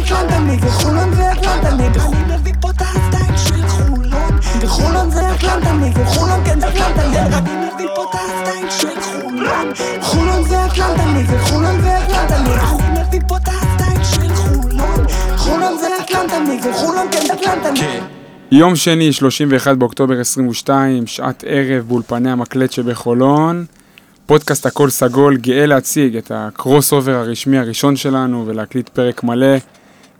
ואטלנטה לי, וחולון ואטלנטה לי, בחול אביב פה את ההפתיים של חולון, וחולון ואטלנטה לי, וחולון כן ואטלנטה לי, רבי מביל פה את ההפתיים של חולון, חולון ואטלנטה לי, וחולון ואטלנטה לי, רבי מביל פה את ההפתיים של חולון, חולון ואטלנטה לי, וחולון כן ואטלנטה לי. יום שני, 31 באוקטובר 22, שעת ערב באולפני המקלט שבחולון. פודקאסט הכל סגול, גאה להציג את הקרוס אובר הרשמי הראשון שלנו ולהקליט פרק מלא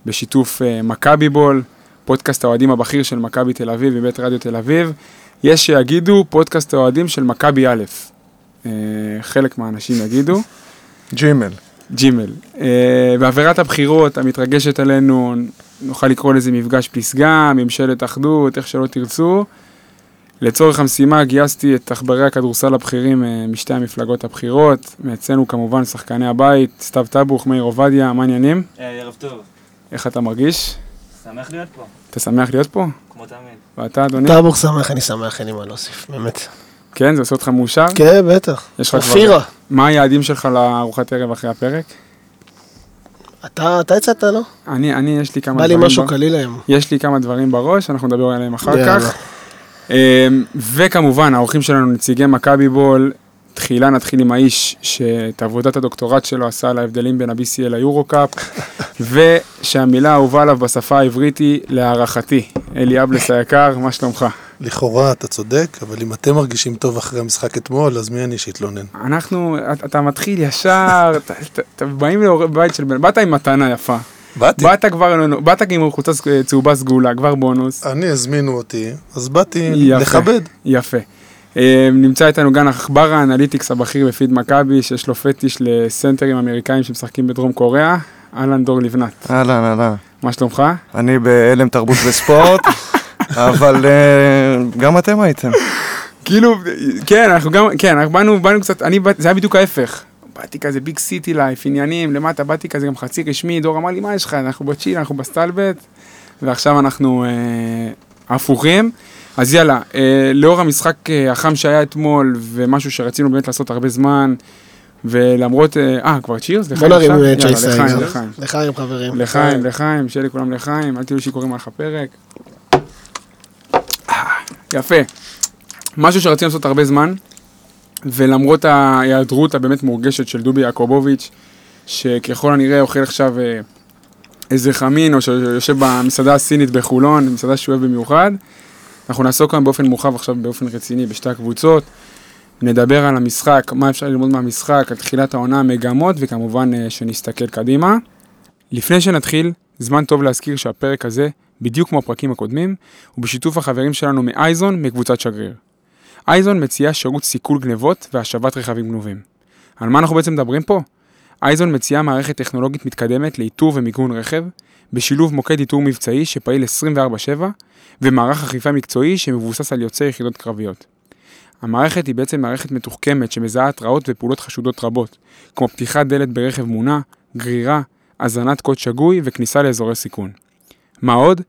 בשיתוף מקבי בול, פודקאסט האוהדים הבכיר של מקבי תל אביב מבית רדיו תל אביב. יש שיגידו פודקאסט האוהדים של מקבי א', חלק מהאנשים יגידו. ג'ימל. בעבירת הבחירות המתרגשת עלינו, נוכל לקרוא לזה מפגש פסגה, ממשלת אחדות, איך שלא תרצו. לצורך המשימה גייסתי את תחברי הכדורסל הבכירים משתי המפלגות הבכירות, מאצלנו כמובן שחקני הבית, סתיו טבוך, מאיר עובדיה, מה העניינים? ערב טוב. איך אתה מרגיש? שמח להיות פה. אתה שמח להיות פה? כמו תמיד. ואתה אדוני? טבוך שמח, אני שמח, אין לי מה להוסיף, באמת. כן, זה עושה אותך מאושר? כן, בטח. אופירה. מה היעדים שלך לארוחת ערב אחרי הפרק? אתה יצאת, לא? אני יש לי כמה דברים. בא לי משהו קליל להם. יש לי כמה דברים בראש, אנחנו נדבר עליהם אחר כך. וכמובן, האורחים שלנו נציגי מקבי בול. תחילה נתחיל עם האיש שאת עבודת הדוקטורט שלו עשה על ההבדלים בין ה-BCL ליורוקאפ, ושהמילה האהובה עליו בשפה העברית היא להערכתי. אלי אבלס היקר, מה שלומך? לכאורה אתה צודק, אבל אם אתם מרגישים טוב אחרי המשחק אתמול, אז מי אני שהתלונן? אנחנו, אתה מתחיל ישר, אתה באים לבית של בן, באת עם מתנה יפה. באת עם חולצה צהובה סגולה, כבר בונוס. אני הזמינו אותי, אז באתי לכבד. יפה. נמצא איתנו גם החבר האנליטיקס הבכיר בפיד מקבי, שיש לו פטיש לסנטרים אמריקאים שמשחקים בדרום קוריאה, אהלן דור לבנת. אהלן. מה שלומך? אני באלם תרבות וספורט. אבל גם אתם הייתם. כאילו, כן, אנחנו גם, כן, אנחנו באנו קצת, זה היה בדיוק ההפך. באתי כזה ביג סיטי לייף, עניינים, למטה, באתי כזה גם חצי רשמי, דור אמר לי, מה יש לך? אנחנו בצ'יל, אנחנו בסטלבט, ועכשיו אנחנו הפוכים. אז יאללה, לאור המשחק החם שהיה אתמול, ומשהו שרצינו באמת לעשות הרבה זמן, ולמרות, כבר צ'ירס? בוא נרים צ'ייסאים. לחיים, חברים. לחיים, שיהיה לכולם לחיים, אל תראו שקוראים עליך פרק. יפה, משהו שרצינו לעשות הרבה זמן, ולמרות ההיעדרות הבאמת מורגשת של דובי יעקובוביץ', שככל הנראה אוכל עכשיו איזה חמין, או שיושב במסעדה הסינית בחולון, מסעדה שהוא אוהב במיוחד, אנחנו נעסוק כאן באופן מורחב עכשיו באופן רציני בשתי הקבוצות, נדבר על המשחק, מה אפשר ללמוד מהמשחק, על תחילת העונה, מגמות, וכמובן שנסתכל קדימה. לפני שנתחיל, זמן טוב להזכיר שהפרק הזה, בדיוק כמו הפרקים הקודמים, ובשיתוף החברים שלנו מאייזון מקבוצת שגריר. אייזון מציעה שירות סיכול גנבות והשבת רכבים גנובים. על מה אנחנו בעצם מדברים פה? אייזון מציעה מערכת טכנולוגית מתקדמת לאיתור ומיגון רכב, בשילוב מוקד איתור מבצעי שפעיל 24/7, ומערך אכיפה מקצועי שמבוסס על יוצאי יחידות קרביות. המערכת היא בעצם מערכת מתוחכמת שמזהה התראות ופעולות חשודות רבות, כמו פתיחת דלת ברכב מונע, גרירה, הזנת קוד שגוי וכניסה לאזורי סיכון. מה עוד?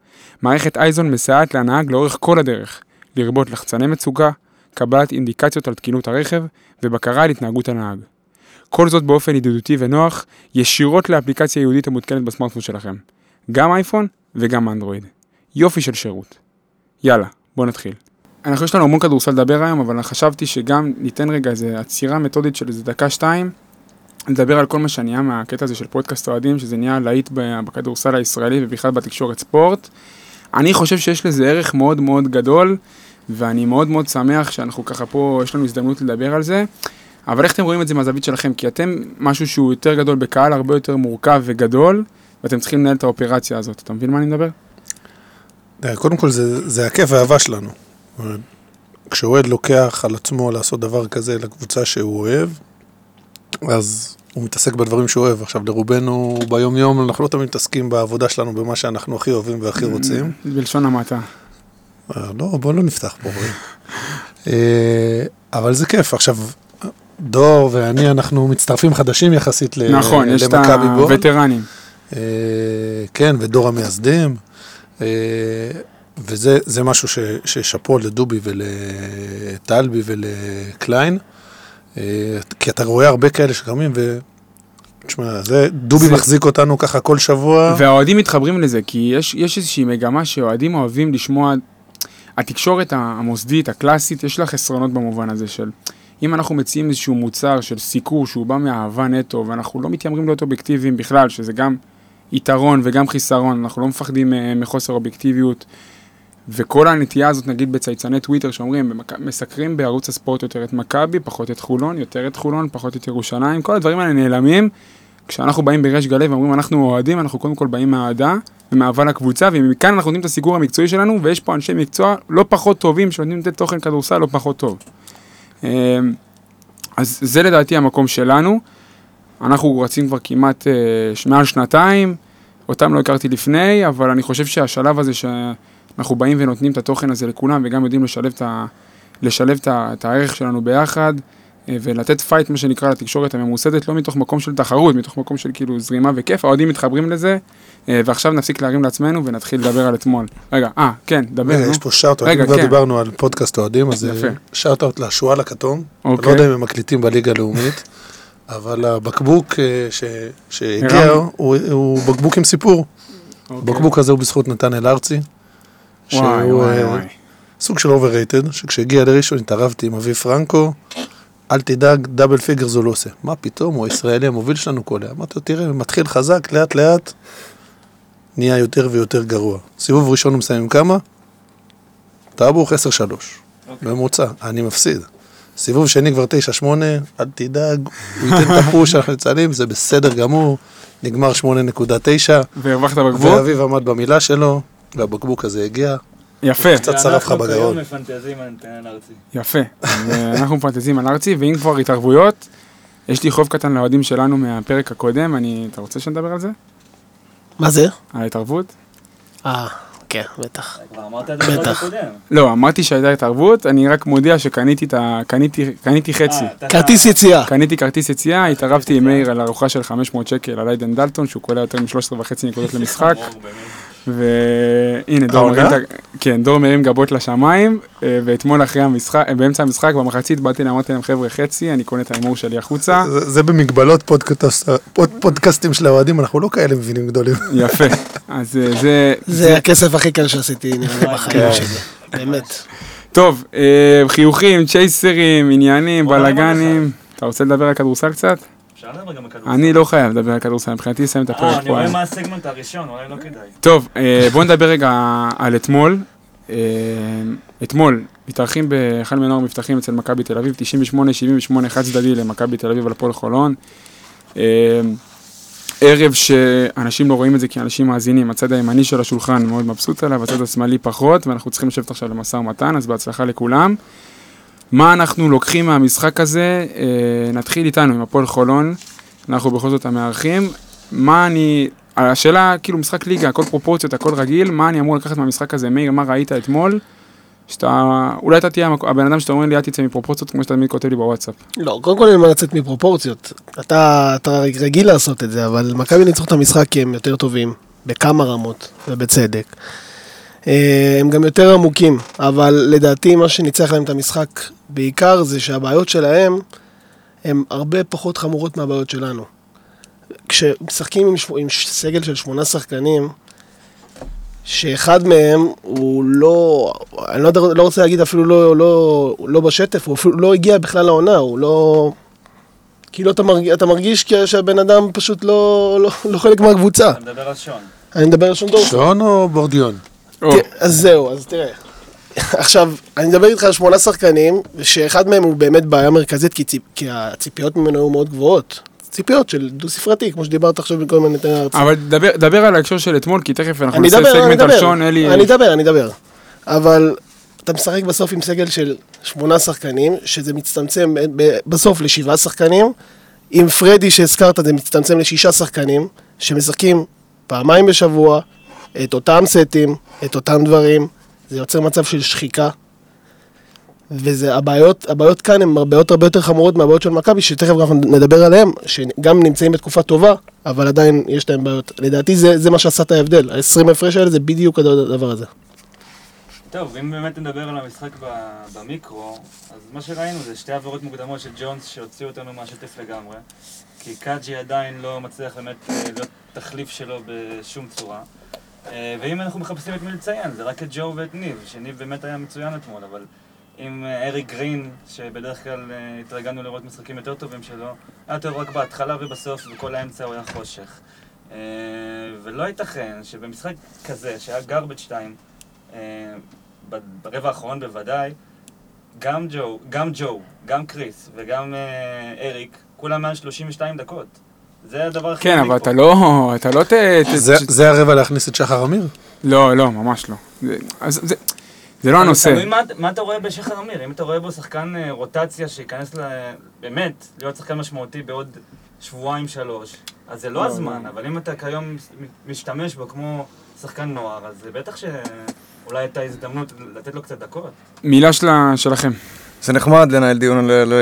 מערכת אייזון מסייעת לנהג לאורך כל הדרך, לרבות לחצני מצוקה, קבלת אינדיקציות על תקינות הרכב ובקרה על התנהגות הנהג. כל זאת באופן ידידותי ונוח, ישירות לאפליקציה ייעודית המותקנת בסמארטפון שלכם. גם אייפון וגם אנדרואיד. יופי של שירות. יאללה, בוא נתחיל. אנחנו יש לנו המון כדורסל לדבר היום, אבל חשבתי שגם ניתן רגע איזה עצירה מתודית של איזה דקה-שתיים, לדבר על כל מה שנהיה מהקטע הזה של פודקאסט אוהדים, שזה נהיה להיט בכדורסל הישראלי ובכלל בתקשורת ספורט. אני חושב שיש לזה ערך מאוד מאוד גדול, ואני מאוד מאוד שמח שאנחנו ככה פה, יש לנו הזדמנות לדבר על זה. אבל איך אתם רואים את זה מהזווית שלכם? כי אתם משהו שהוא יותר גדול בקהל, הרבה יותר מורכב וגדול, ואתם צריכים לנהל את האופרציה הזאת. אתה מבין מה אני מדבר? קודם כל, זה הכיף והאהבה שלנו. כשאוהד לוקח על עצמו לעשות דבר כזה לקבוצה שהוא אוהב, אז הוא מתעסק בדברים שהוא אוהב. עכשיו, לרובנו ביום יום אנחנו לא תמיד מתעסקים בעבודה שלנו, במה שאנחנו הכי אוהבים והכי רוצים. בלשון המעטה. לא, בואו לא נפתח פה. אבל זה כיף. עכשיו, דור ואני, אנחנו מצטרפים חדשים יחסית למכבי בול. נכון, יש את הווטרנים. כן, ודור המייסדים. וזה משהו ששפו לדובי ולטלבי ולקליין. כי אתה רואה הרבה כאלה שקמים תשמע, זה דובי מחזיק אותנו ככה כל שבוע. והאוהדים מתחברים לזה, כי יש איזושהי מגמה שאוהדים אוהבים לשמוע, התקשורת המוסדית, הקלאסית, יש לה חסרונות במובן הזה של, אם אנחנו מציעים איזשהו מוצר של סיקור שהוא בא מהאהבה נטו, ואנחנו לא מתיימרים להיות אובייקטיביים בכלל, שזה גם יתרון וגם חיסרון, אנחנו לא מפחדים מחוסר אובייקטיביות, וכל הנטייה הזאת, נגיד בצייצני טוויטר שאומרים, מסקרים בערוץ הספורט יותר את מכבי, פחות את חולון, יותר את חולון, פחות את ירושלים, כל הדברים האלה נעלמים, כשאנחנו באים בריש גלי ואומרים, אנחנו אוהדים, אנחנו קודם כל באים מהאהדה, ומאהבה לקבוצה, ומכאן אנחנו נותנים את הסיגור המקצועי שלנו, ויש פה אנשי מקצוע לא פחות טובים, שנותנים את תוכן כדורסל לא פחות טוב. אז זה לדעתי המקום שלנו, אנחנו רצים כבר כמעט מעל שנתיים, אותם לא הכרתי לפני, אבל אני חושב שהשלב הזה אנחנו באים ונותנים את התוכן הזה לכולם, וגם יודעים לשלב את הערך שלנו ביחד, ולתת פייט, מה שנקרא, לתקשורת הממוסדת, לא מתוך מקום של תחרות, מתוך מקום של כאילו זרימה וכיף, האוהדים מתחברים לזה, ועכשיו נפסיק להרים לעצמנו, ונתחיל לדבר על אתמול. רגע, כן, דבר. יש פה שאוט-אוט, כבר דיברנו על פודקאסט אוהדים, אז שאוט-אוט לשועל הכתום, לא יודע אם הם מקליטים בליגה הלאומית, אבל הבקבוק שהגיע, הוא בקבוק עם סיפור. הבקבוק הזה הוא בזכות נתן אלרצי, שהוא סוג של אוברייטד, שכשהגיע לראשון התערבתי עם אבי פרנקו, אל תדאג, דאבל פיגר זו לא עושה. מה פתאום, הוא הישראלי המוביל שלנו כולה. אמרתי לו, תראה, מתחיל חזק, לאט לאט, נהיה יותר ויותר גרוע. סיבוב ראשון מסיים עם כמה? טאבוך 10-3. במוצא, אני מפסיד. סיבוב שני כבר 9-8, אל תדאג, הוא ייתן תפוש, אנחנו נצלים, זה בסדר גמור, נגמר 8.9. והרווחת בקבוק? ואביב עמד במילה שלו, והבקבוק הזה הגיע. יפה. קצת שרף לך בגרון. אנחנו מפנטזים על נתן ארצי. יפה. אנחנו מפנטזים על ארצי, ואם כבר התערבויות, יש לי חוב קטן לאוהדים שלנו מהפרק הקודם, אתה רוצה שנדבר על זה? מה זה? ההתערבות? כן, בטח. כבר אמרת את זה בקודם. לא, אמרתי שהייתה התערבות, אני רק מודיע שקניתי חצי. כרטיס יציאה. קניתי כרטיס יציאה, התערבתי עם מאיר על ארוחה של 500 שקל על איידן דלטון, שהוא קולה יותר מ-13.5 נקודות למשחק. והנה דור מרים גבות לשמיים, ואתמול אחרי המשחק, באמצע המשחק, במחצית באתי ואמרתי להם, חבר'ה, חצי, אני קונה את ההימור שלי החוצה. זה במגבלות פודקאסטים של האוהדים, אנחנו לא כאלה מבינים גדולים. יפה. אז זה הכסף הכי קל שעשיתי בחיים שלי, באמת. טוב, חיוכים, צ'ייסרים, עניינים, בלגנים. אתה רוצה לדבר על כדורסל קצת? אני לא חייב לדבר על כדורסל, מבחינתי לסיים את הפרק פה. אני רואה מה הסגמנט הראשון, אולי לא כדאי. טוב, בואו נדבר רגע על אתמול. אתמול, מתארחים באחד מנוער מבטחים אצל מכבי תל אביב, 98-78, חד צדדי למכבי תל אביב על הפועל חולון. ערב שאנשים לא רואים את זה כי אנשים מאזינים, הצד הימני של השולחן מאוד מבסוט עליו, הצד השמאלי פחות, ואנחנו צריכים לשבת עכשיו למשא ומתן, אז בהצלחה לכולם. מה אנחנו לוקחים מהמשחק הזה? נתחיל איתנו, עם הפועל חולון, אנחנו בכל זאת המארחים. השאלה, כאילו משחק ליגה, הכל פרופורציות, הכל רגיל, מה אני אמור לקחת מהמשחק הזה? מאיר, מה ראית אתמול? אולי אתה תהיה הבן אדם שאתה אומר לי, תצא מפרופורציות, כמו שאתה תמיד כותב לי בוואטסאפ. לא, קודם כל אין מה לצאת מפרופורציות. אתה רגיל לעשות את זה, אבל מכבי ניצחו את המשחק כי הם יותר טובים, בכמה רמות ובצדק. הם גם יותר עמוקים, אבל לדעתי מה שניצח להם את המשחק בעיקר זה שהבעיות שלהם הם הרבה פחות חמורות מהבעיות שלנו. כשמשחקים עם סגל של 8 שחקנים, שאחד מהם הוא לא, אני לא רוצה להגיד אפילו לא בשטף, הוא אפילו לא הגיע בכלל לעונה, הוא לא, כאילו אתה מרגיש שהבן אדם פשוט לא חלק מהקבוצה. אתה מדבר על שון. אני מדבר על שון דוסון. שון או בורדיון? אז זהו, אז תראה. עכשיו, אני מדבר איתך על 8 שחקנים, שאחד מהם הוא באמת בעיה מרכזית, כי הציפיות ממנו היו מאוד גבוהות. ציפיות של דו-ספרתי, כמו שדיברת עכשיו בכל מיני נתן ארצי. אבל דבר על ההקשר של אתמול, כי תכף אנחנו נעשה סגמנט על שון, אלי... אני אדבר. אבל אתה משחק בסוף עם סגל של 8 שחקנים, שזה מצטמצם בסוף ל7 שחקנים, עם פרדי שהזכרת, זה מצטמצם ל6 שחקנים, שמשחקים פעמיים בשבוע, את אותם סטים, את אותם דברים, זה יוצר מצב של שחיקה, והבעיות כאן הן הרבה יותר חמורות מהבעיות של מכבי, שתכף גם נדבר עליהן, שגם נמצאים בתקופה טובה, אבל עדיין יש להם בעיות. לדעתי זה מה שעשה את ההבדל, ה-20 הפרש האלה זה בדיוק הדבר הזה. טוב, אם באמת נדבר על המשחק במיקרו, אז מה שראינו זה שתי עבירות מוקדמות של ג'ונס שהוציאו אותנו מהשטף לגמרי, כי קאג'י עדיין לא מצליח באמת להיות תחליף שלו בשום צורה. ואם אנחנו מחפשים את מי לציין, זה רק את ג'ו ואת ניב, שניב באמת היה מצוין אתמול, אבל עם אריק גרין, שבדרך כלל התרגלנו לראות משחקים יותר טובים שלו, היה טוב רק בהתחלה ובסוף, וכל האמצע הוא היה חושך. ולא ייתכן שבמשחק כזה, שהיה גרבג' 2, ברבע האחרון בוודאי, גם ג'ו, גם קריס וגם אריק, כולם מעל 32 דקות. זה הדבר הכי... כן, אבל אתה לא... זה הרבע להכניס את שחר אמיר? לא, ממש לא. זה לא הנושא. מה אתה רואה בשחר אמיר? אם אתה רואה בו שחקן רוטציה שיכנס באמת להיות שחקן משמעותי בעוד שבועיים שלוש, אז זה לא הזמן, אבל אם אתה כיום משתמש בו כמו שחקן נוער, אז זה בטח שאולי הייתה הזדמנות לתת לו קצת דקות. מילה שלכם. זה נחמד לנהל דיון על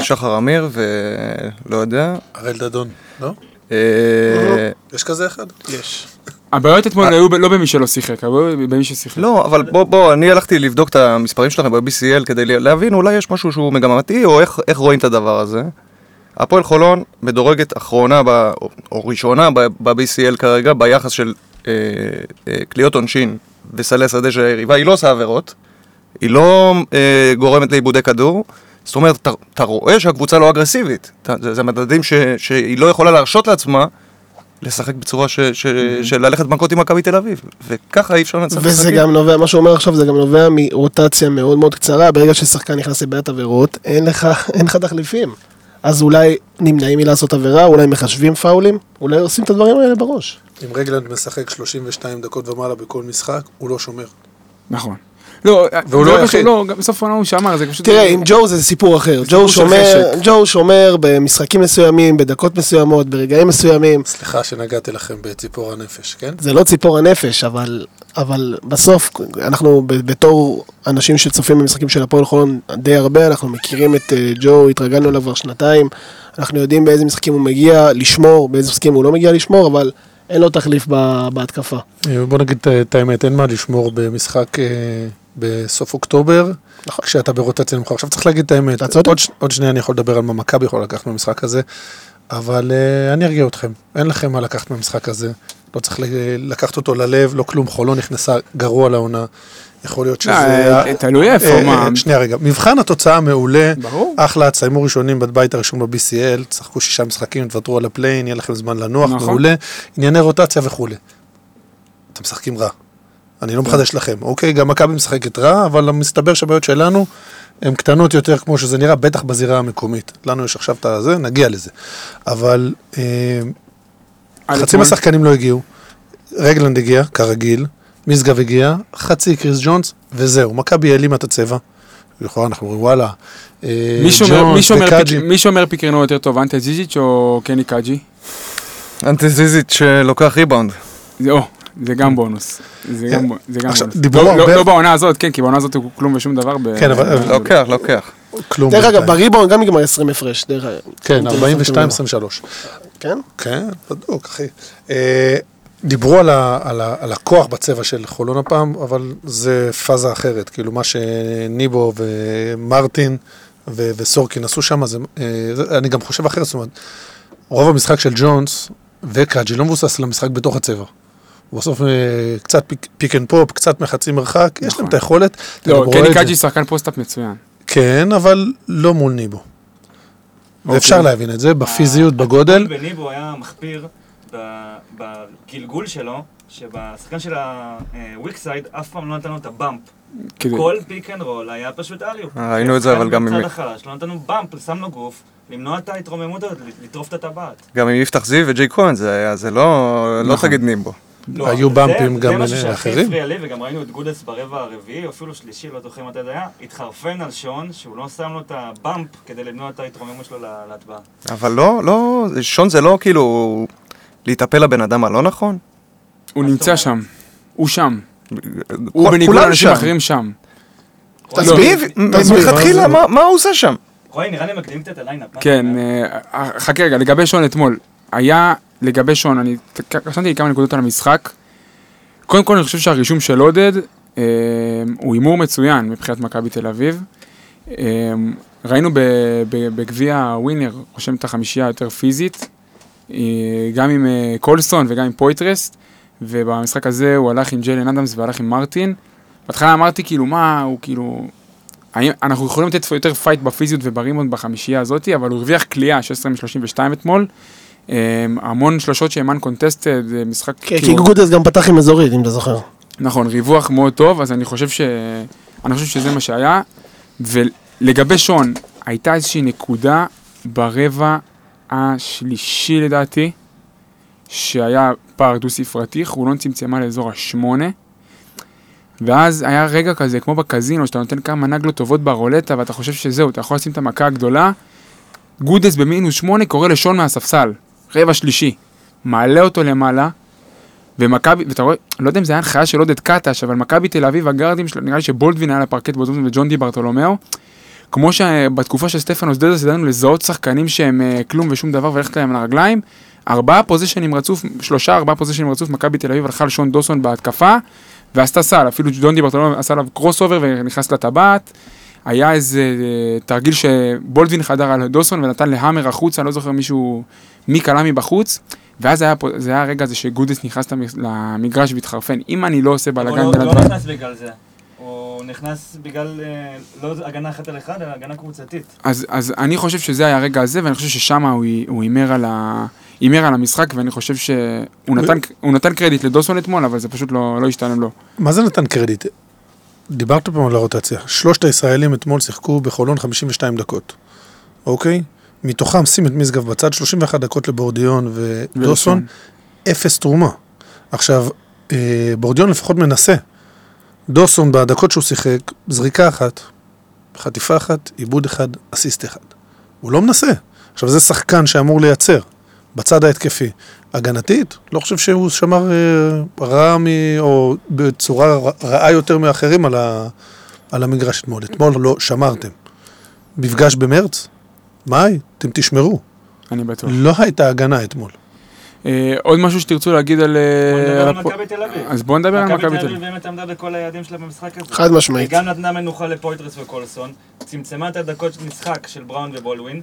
שחר אמיר, ולא יודע. הראל דדון, לא? יש כזה אחד? יש. הבעיות אתמול היו לא במי שלא שיחק, אבל במי ששיחק. לא, אבל בוא, אני הלכתי לבדוק את המספרים שלכם ב-BCL כדי להבין, אולי יש משהו שהוא מגמתי, או איך רואים את הדבר הזה. הפועל חולון מדורגת אחרונה, או ראשונה ב-BCL כרגע, ביחס של קליעות עונשין וסלי שדה של היריבה, היא לא עושה עבירות. היא לא גורמת לאיבודי כדור, זאת אומרת, אתה רואה שהקבוצה לא אגרסיבית, זה מדדים שהיא לא יכולה להרשות לעצמה לשחק בצורה של ללכת בנקות עם מכבי תל אביב, וככה אי אפשר לנצח משחקים. וזה גם נובע, מה שאומר עכשיו, זה גם נובע מרוטציה מאוד מאוד קצרה, ברגע ששחקן נכנס לבעיית עבירות, אין לך תחליפים. אז אולי נמנעים מלעשות עבירה, אולי מחשבים פאולים, אולי עושים את הדברים האלה בראש. אם רגלנד משחק 32 דקות ומעלה בכל משחק, הוא לא שומר. נכון. לא, והוא לא יחיד. לא, בסוף הוא שאמר, זה פשוט... תראה, עם ג'ו זה סיפור אחר. ג'ו שומר במשחקים מסוימים, בדקות מסוימות, ברגעים מסוימים. סליחה שנגעתי לכם בציפור הנפש, כן? זה לא ציפור הנפש, אבל בסוף, אנחנו בתור אנשים שצופים במשחקים של הפועל חולון די הרבה, אנחנו מכירים את ג'ו, התרגלנו עליו כבר שנתיים, אנחנו יודעים באיזה משחקים הוא מגיע לשמור, באיזה משחקים הוא לא מגיע לשמור, אבל... אין לו תחליף בהתקפה. בוא נגיד את האמת, אין מה לשמור במשחק בסוף אוקטובר, כשאתה ברוטציה נמוכה. עכשיו צריך להגיד את האמת, עוד שנייה אני יכול לדבר על מה מכבי יכול לקחת מהמשחק הזה, אבל אני ארגיע אתכם, אין לכם מה לקחת מהמשחק הזה, לא צריך לקחת אותו ללב, לא כלום, חולון נכנסה גרוע לעונה, יכול להיות שזה... תלוי איפה, מה? שנייה רגע, מבחן התוצאה מעולה, אחלה, ציימו ראשונים בבית הראשון ב-BCL, צחקו 6 משחקים, תוותרו על הפליין, יהיה לכם זמן לנוח, מעולה, ענייני רוטציה וכו'. אתם משחקים רע, אני לא מחדש לכם, אוקיי, גם מכבי משחקת רע, אבל מסתבר שהבעיות שלנו הן קטנות יותר כמו שזה נראה, בטח בזירה המקומית. לנו יש עכשיו את הזה, נגיע לזה. אבל חצי מהשחקנים לא הגיעו, רגלנד הגיע, כרגיל, מסגב הגיע, חצי קריס ג'ונס, וזהו, מכבי העלים את הצבע. לכאורה אנחנו אומרים, וואלה, ג'ונס וקאג'י. מי שומר פיקרנו יותר טוב, אנטה זיזיץ' או קני קאג'י? אנטה זיזיץ' שלוקח ריבאונד. זה גם בונוס. לא בעונה הזאת, כן, כי בעונה הזאת הוא כלום ושום דבר. כן, אבל לוקח. דרך אגב, בריבאונד גם נגמר 20 הפרש. כן, 42-23. כן? כן, בדוק, אחי. דיברו על הכוח בצבע של חולון הפעם, אבל זה פאזה אחרת, כאילו מה שניבו ומרטין וסורקין עשו שם, אני גם חושב אחרת, זאת אומרת, רוב המשחק של ג'ונס וקאג'י לא מבוסס על המשחק בתוך הצבע. בסוף קצת פיק אנד פופ, קצת מחצי מרחק, יש להם את היכולת. לא, קני קאג'י שחקן פוסט-אפ מצוין. כן, אבל לא מול ניבו. ואפשר להבין את זה, בפיזיות, בגודל. בניבו היה מחפיר. בגלגול שלו, שבשחקן של הוויקסייד אף פעם לא נתנו את הבאמפ. כל פיק אנד רול היה פשוט אליופ. ראינו את זה, אבל גם... בצד החלש, לא נתנו באמפ, שמנו גוף, למנוע את ההתרוממות, לטרוף את הטבעת. גם עם יפתח זיו וג'י כהן, זה לא תגיד ניבו. היו באמפים גם אחרים. זה משהו שהכי הפריע לי, וגם ראינו את גודס ברבע הרביעי, אפילו שלישי, לא זוכר מתי זה היה, התחרפן על שון, שהוא לא שם לו את הבאמפ כדי למנוע את ההתרוממות שלו להטבעה. אבל לא, שון זה לא כאילו... להתאפל לבן אדם הלא נכון? הוא נמצא שם. הוא שם. הוא בניגוד לאנשים אחרים שם. תסביב, מתחילה, מה הוא עושה שם? רואי, נראה לי מקדים קצת הליינאפ. כן, חכה רגע, לגבי שון אתמול. היה לגבי שון, אני רשמתי לי כמה נקודות על המשחק. קודם כל, אני חושב שהרישום של עודד הוא אימור מצוין מבחינת מכבי תל אביב. ראינו בגביע ווינר, רושם את החמישייה יותר פיזית, גם עם קולסון וגם עם פויטרס, ובמשחק הזה הוא הלך עם ג'יילן אדמס והלך עם מרטין. בהתחלה אמרתי, כאילו, מה, הוא כאילו... אנחנו יכולים לתת יותר פייט בפיזיות וברימון בחמישייה הזאת, אבל הוא הרוויח קליעה, 16-32 אתמול, המון שלושות שהאמן קונטסטד, משחק... כי גודס גם פתח עם אזורית, אם אתה זוכר. נכון, ריווח מאוד טוב, אז אני חושב שזה מה שהיה, ולגבי שון, הייתה איזושהי נקודה ברבע השלישי לדעתי, שהיה פער דו ספרתי, חולון צמצמה לאזור השמונה, ואז היה רגע כזה, כמו בקזינו, שאתה נותן כמה נגלות טובות ברולטה, ואתה חושב שזהו, אתה יכול לשים את המכה הגדולה, גודס במינוס 8 קורא לשון מהספסל, רבע שלישי, מעלה אותו למעלה, ומכבי, ואתה רואה, לא יודע אם זה היה הנחיה של עודד קטש, אבל מכבי תל אביב, הגרדים, נראה לי שבולדווין היה לפרקט בוזון וג'ון די ברטולומיאו, כמו שבתקופה של סטפנוס דדס ידענו לזהות שחקנים שהם כלום ושום דבר ולכת להם לרגליים, 4 פוזישנים רצוף, מכבי תל אביב הלכה לשון דוסון בהתקפה, ועשתה סל, אפילו ג'ון די ברטולומיאו עשה עליו קרוס אובר ונכנס לטבעת, היה איזה תרגיל שבולדווין חדר על דוסון ונתן להמר החוצה, אני לא זוכר מישהו, מי קלה מבחוץ, ואז זה היה הרגע הזה שגודס נכנס למגרש והתחרפן, אם אני לא עושה בלגן בלגן. הוא לא נכנס בגלל זה, הוא נכנס בגלל לא הגנה אחת על אחד, אלא הגנה קבוצתית. אז אני חושב שזה היה הרגע הזה, ואני חושב ששם הוא הימר על המשחק, ואני חושב שהוא נתן קרדיט לדוסון אתמול, אבל זה פשוט לא השתלם לו. מה זה נתן קרדיט? דיברת פעם על הרוטציה. 3 הישראלים אתמול שיחקו בחולון 52 דקות, אוקיי? מתוכם שים את מזגב בצד, 31 דקות לבורדיון ודוסון, 0 תרומה. עכשיו, בורדיון לפחות מנסה. דוסון בדקות שהוא שיחק, זריקה אחת, חטיפה אחת, עיבוד אחד, אסיסט אחד. הוא לא מנסה. עכשיו, זה שחקן שאמור לייצר, בצד ההתקפי. הגנתית, לא חושב שהוא שמר רע או בצורה רעה יותר מאחרים על המגרש אתמול. אתמול לא שמרתם. מפגש במרץ, מאי, אתם תשמרו. אני בטוח. לא הייתה הגנה אתמול. עוד משהו שתרצו להגיד על... בואו נדבר על מכבי תל אביב. מכבי תל אביב באמת עמדה בכל היעדים שלה במשחק הזה. חד משמעית. היא גם נתנה מנוחה לפויטרס וקולסון, צמצמה את הדקות משחק של בראון ובולווין,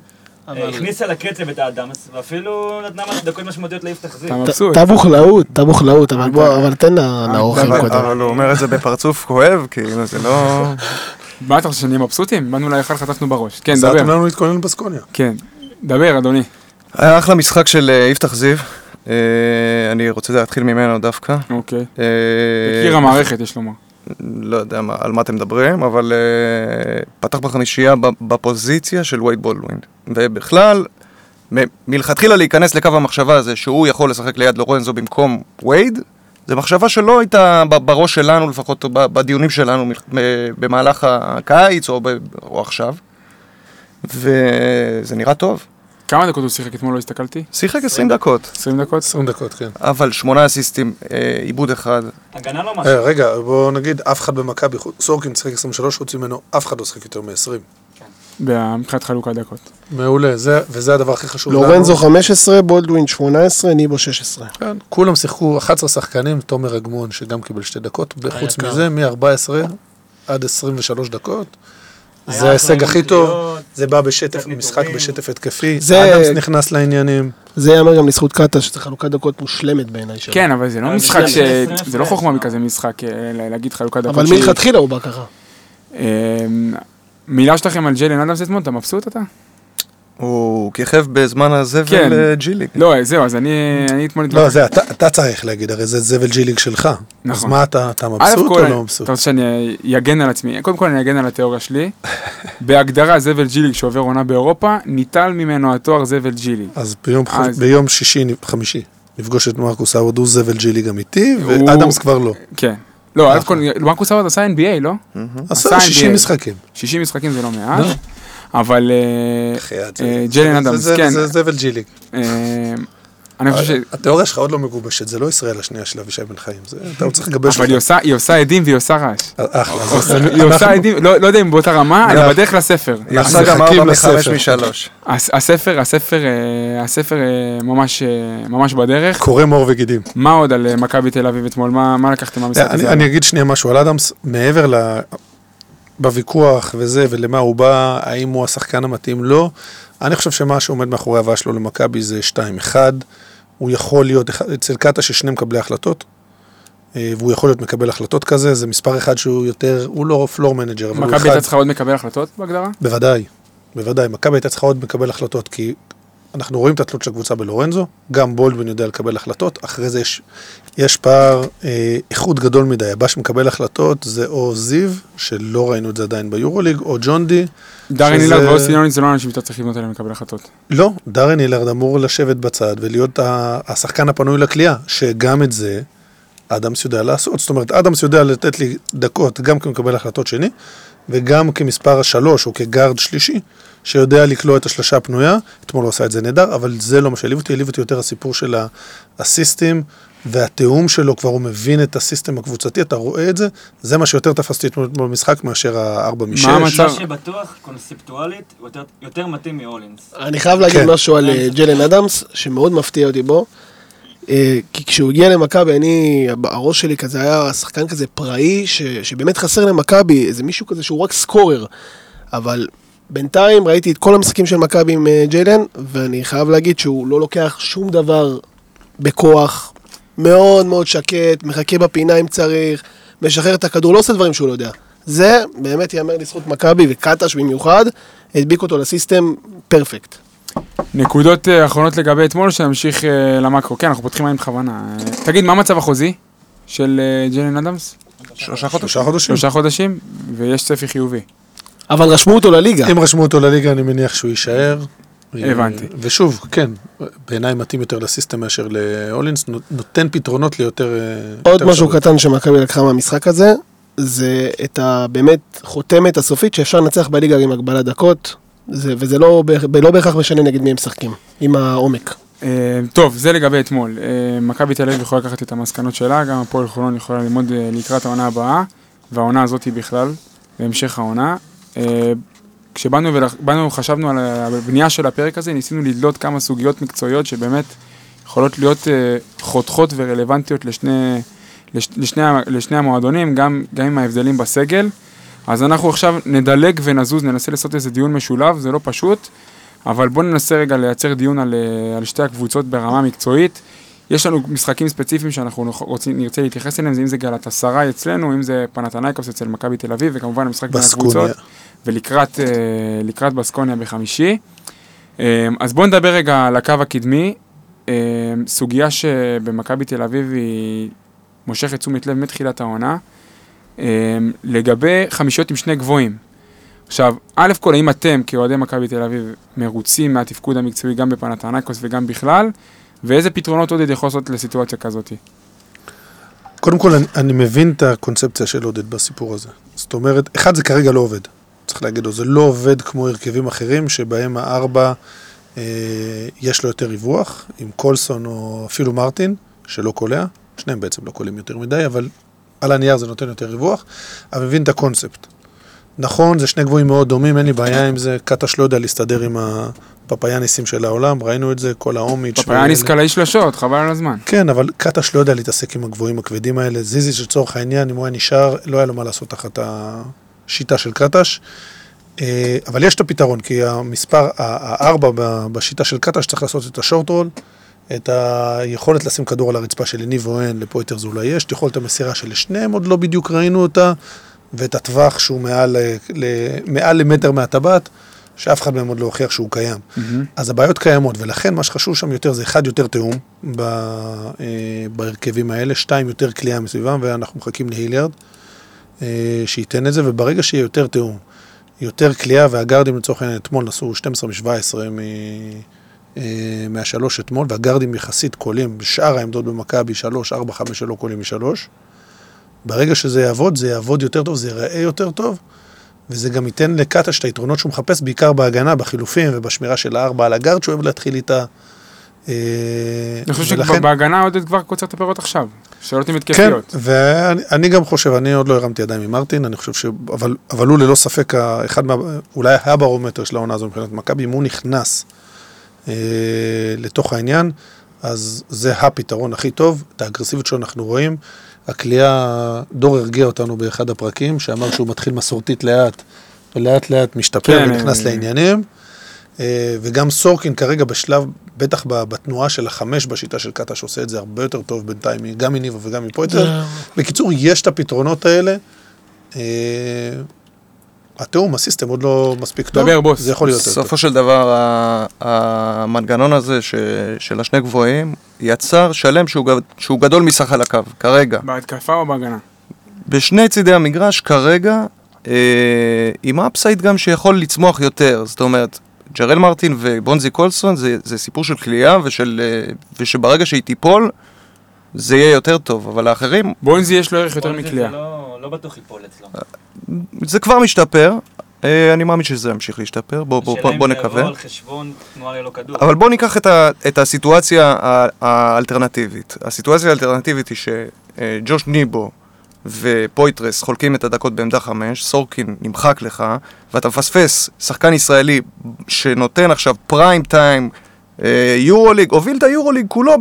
הכניסה לקצב את האדמס, ואפילו נתנה דקות משמעותיות ליפתח זיו. תבוך להות, אבל תן לאורחים קודם. אבל הוא אומר את זה בפרצוף כואב, כאילו זה לא... מה אתה חושב, שנהיה מבסוטים? באנו להיכל, חטפנו בראש. כן, דבר. עזרתם לנו להתכונן לבסקוניה. כן. דבר, אדוני. היה אחלה משחק של יפתח זיו. אני רוצה להתחיל ממנו דווקא. אוקיי. בקיר המערכת, יש לומר. לא יודע על מה אתם מדברים, אבל פתח בחמישייה בפוזיציה של ווייט בולדווין. ובכלל, מלכתחילה להיכנס לקו המחשבה הזה, שהוא יכול לשחק ליד לורנזו במקום וייד, זו מחשבה שלא הייתה בראש שלנו, לפחות בדיונים שלנו במהלך הקיץ או עכשיו, וזה נראה טוב. כמה דקות הוא שיחק? אתמול לא הסתכלתי. שיחק 20 דקות. 20 דקות, כן. אבל 8 אסיסטים, עיבוד אחד. הגנה לא משהו. רגע, בואו נגיד, אף אחד במכבי, סורקין שיחק 23, חוץ ממנו, אף אחד לא שיחק יותר מ-20. במתחת חלוק הדקות. מעולה, וזה הדבר הכי חשוב. לורנזו 15, בולדווין 18, ניבו 16. כן, כולם שיחקו 11 שחקנים, תומר אגמון שגם קיבל 2 דקות, חוץ מזה, מ-14 עד 23 דקות. זה ההישג הכי טוב, זה בא בשטף, משחק בשטף התקפי, אדמס נכנס לעניינים. זה יאמר גם לזכות קאטה, שזה חלוקת דקות מושלמת בעיניי שלו. כן, אבל זה לא משחק ש... זה לא חוכמה מכזה משחק, להגיד חלוקת דקות... אבל מלכתחילה הוא בא ככה. מילה שלכם על ג'יילן אדמס אתמול, אתה מבסוט אתה? הוא כיכב בזמן הזבל ג'יליג. לא, זהו, אז אני אתמול... לא, זה אתה צריך להגיד, הרי זה זבל ג'יליג שלך. אז מה, אתה מבסוט או לא מבסוט? אתה רוצה שאני יגן על עצמי. קודם כל אני יגן על התיאוריה שלי. בהגדרה, זבל ג'יליג שעובר עונה באירופה, ניטל ממנו התואר זבל ג'יליג. אז ביום שישי, חמישי, נפגוש את מרקוס האווד, הוא זבל ג'יליג אמיתי, ואדמס כבר לא. כן. לא, מרקוס האווד עשה NBA, לא? עשה 60 משחקים. 60 משחקים זה לא מעט. אבל ג'יילן אדמס, כן. זה זבל ג'יליג. התיאוריה שלך עוד לא מגובשת, זה לא ישראל השנייה של אבישי בן חיים, אתה צריך לגבש לך. אבל היא עושה עדים והיא עושה רעש. היא עושה עדים, לא יודע אם באותה רמה, אני בדרך לספר. היא עושה גם 4-5-3. הספר ממש בדרך. קורם אור וגידים. מה עוד על מכבי תל אביב אתמול? מה לקחתם מהמשחק הזה? אני אגיד שנייה משהו על אדמס, מעבר ל... בוויכוח וזה, ולמה הוא בא, האם הוא השחקן המתאים, לא. אני חושב שמה שעומד מאחורי הבאה שלו למכבי זה 2-1, הוא יכול להיות אצל קאטה ששני מקבלי החלטות, והוא יכול להיות מקבל החלטות כזה, זה מספר אחד שהוא יותר, הוא לא פלור מנג'ר. מכבי הייתה צריכה עוד מקבל החלטות בהגדרה? בוודאי, בוודאי, מכבי הייתה צריכה עוד מקבל החלטות, כי אנחנו רואים את התלות של הקבוצה בלורנזו, גם בולדווין יודע לקבל החלטות, אחרי זה יש פער איכות גדול מדי, הבא שמקבל החלטות זה או זיו, שלא ראינו את זה עדיין ביורוליג, או ג'ונדי. דארן אילארד ואו סטיונית זה לא אנשים שאתה צריכים אותם לקבל החלטות. לא, דארן אילארד אמור לשבת בצד ולהיות השחקן הפנוי לקליעה, שגם את זה אדמס יודע לעשות, זאת אומרת אדמס יודע לתת לי דקות גם כמקבל החלטות שני, וגם כמספר 3 או כגארד שלישי, שיודע לקלוע את השלשה הפנויה, אתמול הוא עשה את זה נהדר, אבל זה לא מה שהליבתי, הליבתי יותר הסיפור של הסיסטם, והתאום שלו כבר הוא מבין את הסיסטם הקבוצתי, אתה רואה את זה, זה מה שיותר תפסתי אתמול במשחק מאשר ה-4-6. מה שבטוח, קונספטואלית, יותר מתאים מאולינס. אני חייב להגיד משהו על ג'לן אדמס, שמאוד מפתיע אותי בו, כי כשהוא הגיע למכבי, אני, הראש שלי כזה היה שחקן כזה פראי, שבאמת חסר למכבי, איזה מישהו כזה שהוא רק סקורר, אבל בינתיים ראיתי את כל המשחקים של מכבי עם ג'יילן, ואני חייב להגיד שהוא לא לוקח שום דבר בכוח, מאוד מאוד שקט, מחכה בפינה אם צריך, משחרר את הכדור, לא עושה דברים שהוא לא יודע. זה באמת יאמר לזכות מכבי וקטש במיוחד, הדביק אותו לסיסטם פרפקט. נקודות אחרונות לגבי אתמול, שנמשיך למקרו. כן, אנחנו פותחים עין בכוונה. תגיד, מה המצב החוזי של ג'יילן אדמס? 3 חודשים. 3 חודשים, ויש צפי חיובי. אבל רשמו אותו לליגה. אם רשמו אותו לליגה, אני מניח שהוא יישאר. הבנתי. ושוב, כן, בעיניי מתאים יותר לסיסטם מאשר לאולינס, נותן פתרונות ליותר... עוד משהו קטן שמכבי לקחה מהמשחק הזה, זה את באמת חותמת הסופית שאפשר לנצח בליגה עם הגבלת דקות, וזה לא בהכרח משנה נגד מי הם משחקים, עם העומק. טוב, זה לגבי אתמול. מכבי תל אביב יכולה לקחת את המסקנות שלה, גם הפועל חולון יכולה ללמוד לקראת העונה הבאה, והעונה הזאת היא בכלל בהמשך העונה. כשבאנו חשבנו על הבנייה של הפרק הזה, ניסינו לדלות כמה סוגיות מקצועיות שבאמת יכולות להיות חותכות ורלוונטיות לשני המועדונים, גם עם ההבדלים בסגל. אז אנחנו עכשיו נדלג ונזוז, ננסה לעשות איזה דיון משולב, זה לא פשוט, אבל בואו ננסה רגע לייצר דיון על שתי הקבוצות ברמה מקצועית. יש לנו משחקים ספציפיים שאנחנו נרצה להתייחס אליהם, אם זה גלאטסראי אצלנו, אם זה פנתנייקוס אצל מכבי תל אביב, וכמובן המשחק בין הקבוצות, ולקראת בסקוניה בחמישי. אז בואו נדבר רגע על הקו הקדמי, סוגיה שבמכבי תל אביב היא מושכת תשומת לב מתחילת העונה, לגבי חמישיות עם שני גבוהים. עכשיו, א' כל, האם אתם כאוהדי מכבי תל אביב מרוצים מהתפקוד המקצועי גם בפנתנייקוס וגם בכלל, ואיזה פתרונות עודד יכול לעשות לסיטואציה כזאת? קודם כל, אני מבין את הקונספציה של עודד בסיפור הזה. זאת אומרת, אחד, זה כרגע לא עובד. צריך להגיד לו, זה לא עובד כמו הרכבים אחרים, שבהם הארבע יש לו יותר ריווח, עם קולסון או אפילו מרטין, שלא קולע. שניהם בעצם לא קולים יותר מדי, אבל על הנייר זה נותן יותר ריווח. אבל מבין את הקונספט. נכון, זה שני גבוהים מאוד דומים, אין לי בעיה עם זה, קטש לא יודע להסתדר עם הפפייניסים של העולם, ראינו את זה, כל האומיץ' פפייניס קלעי שלשות, חבל על הזמן. כן, אבל קטש לא יודע להתעסק עם הגבוהים הכבדים האלה, זיזי שצורך העניין, אם הוא היה נשאר, לא היה לו מה לעשות תחת השיטה של קטש, אבל יש את הפתרון, כי המספר, הארבע בשיטה של קטש, צריך לעשות את השורטרול, את היכולת לשים כדור על הרצפה של ניבו, לפויטרס אולי יש, יכולת המסירה של שניהם, עוד לא בדיוק ראינו אותה, ואת הטווח שהוא מעל למטר מהטבעת, שאף אחד מהם עוד לא הוכיח שהוא קיים. אז הבעיות קיימות, ולכן מה שחשוב שם יותר זה אחד יותר תאום בהרכבים האלה, שתיים יותר כלייה מסביבם, ואנחנו מחכים להיליארד שייתן את זה, וברגע שיהיה יותר תאום, יותר כלייה, והגרדים לצורך העניין אתמול נסעו 12-17 מהשלוש אתמול, והגרדים יחסית קולים, בשאר העמדות במכבי 3-4-5 שלא קולים משלוש, ברגע שזה יעבוד, זה יעבוד יותר טוב, זה ייראה יותר טוב, וזה גם ייתן לקטש את היתרונות שהוא מחפש, בעיקר בהגנה, בחילופים ובשמירה של הארבע על הגארד, שהוא אוהב להתחיל איתה. אני חושב שבהגנה עוד כבר קוצר את הפירות עכשיו, שאלות עם התקפיות. כן, ואני גם חושב, אני עוד לא הרמתי ידיים עם מרטין, אני חושב אבל הוא ללא ספק, אולי הברומטר של העונה הזו מבחינת מכבי, אם הוא נכנס לתוך העניין, אז זה הפתרון הכי טוב, את האגרסיביות שאנחנו רואים, הקליעה, דור הרגיע אותנו באחד הפרקים, שאמר שהוא מתחיל מסורתית לאט, ולאט לאט משתפר ונכנס לעניינים, וגם סורקין כרגע בשלב, בטח בתנועה של החמש בשיטה של קטש, עושה את זה הרבה יותר טוב בינתיים, גם מניבו וגם מפויטר. בקיצור, יש את הפתרונות האלה, התאום, הסיסטם עוד לא מספיק טוב, זה יכול להיות יותר. סופו של דבר, המנגנון הזה של השני גבוהים, יצר שלם שהוא גדול מסך על הקו, כרגע. בהתקפה או בהגנה? בשני צידי המגרש, כרגע, עם אפסייט גם שיכול לצמוח יותר, זאת אומרת, ג'רל מרטין ובונזי קולסון, זה סיפור של כלייה, ושברגע שהיא תיפול, זה יהיה יותר טוב, אבל האחרים... בונזי יש לו ערך יותר מכלייה. לא בטוח ייפול אצלו. זה כבר משתפר, אני מאמין שזה ימשיך להשתפר, בוא נקווה. על חשבון תנועה ללא כדור. אבל בוא ניקח את הסיטואציה האלטרנטיבית. הסיטואציה האלטרנטיבית היא שג'וש ניבו ופויטרס חולקים את הדקות בעמדה 5, סורקין נמחק לך, ואתה מפספס שחקן ישראלי שנותן עכשיו פריים טיים, יורוליג, הוביל את היורוליג כולו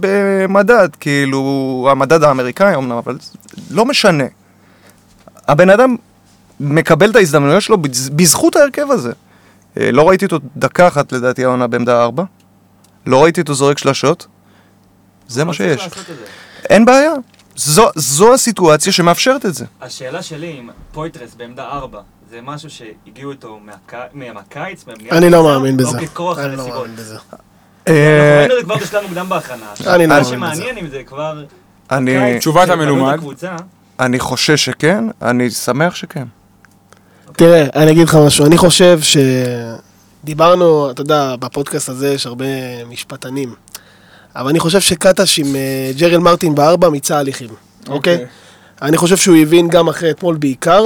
במדד, כאילו המדד האמריקאי אומנם, אבל לא משנה. הבן אדם מקבל את ההזדמנויות שלו בזכות ההרכב הזה. לא ראיתי אותו דקה אחת לדעתי העונה בעמדה 4, לא ראיתי אותו זורק שלשות, זה מה שיש. אין בעיה. זו הסיטואציה שמאפשרת את זה. השאלה שלי אם פויטרס בעמדה 4, זה משהו שהגיעו איתו מהקיץ, מהבנייה... אני לא מאמין בזה. אני לא מאמין בזה. אנחנו ראינו את זה כבר בשלב מוקדם בהכנה. אני לא מאמין בזה. מה שמעניין אם זה כבר... תשובת המלומד. אני חושש שכן, אני שמח שכן. תראה, אני אגיד לך משהו. אני חושב שדיברנו, אתה יודע, בפודקאסט הזה יש הרבה משפטנים. אבל אני חושב שקטש עם ג'רל מרטין בארבע מיצה הליכים, אוקיי? אני חושב שהוא הבין גם אחרי אתמול בעיקר,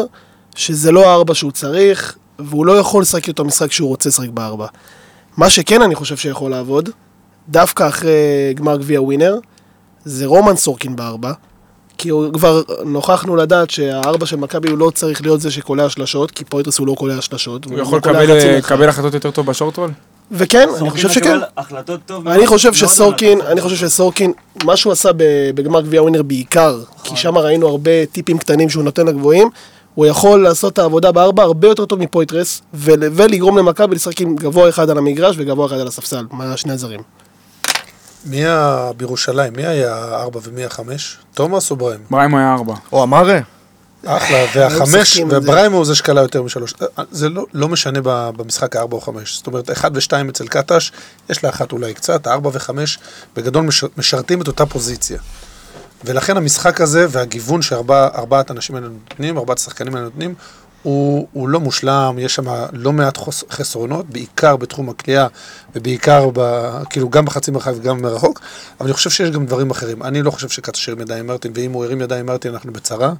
שזה לא הארבע שהוא צריך, והוא לא יכול לשחק אותו משחק שהוא רוצה לשחק בארבע. מה שכן אני חושב שיכול לעבוד, דווקא אחרי גמר גביע ווינר, זה רומן סורקין בארבע, כי כבר נוכחנו לדעת שהארבע של מכבי הוא לא צריך להיות זה שקולע השלשות, כי פויטרס הוא לא קולע השלשות. הוא יכול לקבל החלטות יותר טוב בשורטרול? וכן, אני חושב שכן. אני חושב שסורקין, מה שהוא עשה בגמר גביע ווינר בעיקר, כי שם ראינו הרבה טיפים קטנים שהוא נותן לגבוהים, הוא יכול לעשות את העבודה בארבע הרבה יותר טוב מפויטרס, ולגרום למכבי לשחק עם גבוה אחד על המגרש וגבוה אחד על הספסל, מהשני הזרים. מי בירושלים, מי היה 4 ומי 5? תומאס או בריים? בריים היה 4. או אמרה? אחלה, וה5, ובריים הוא זה שקלה יותר מ3. זה לא משנה במשחק ה4 או 5. זאת אומרת, 1 ו2 אצל קטש, יש לה אחת אולי קצת, ה4 ו5 בגדול משרתים את אותה פוזיציה. ולכן המשחק הזה והגיוון שארבעת אנשים האלה נותנים, ארבעת השחקנים האלה נותנים, הוא לא מושלם, יש שם לא מעט חסרונות, בעיקר בתחום הכלייה, ובעיקר, כאילו גם בחצי מרחק וגם מרחוק, אבל אני חושב שיש גם דברים אחרים. אני לא חושב שקטש ירים ידיים מרטין, ואם הוא ירים ידיים מרטין, אנחנו בצרה.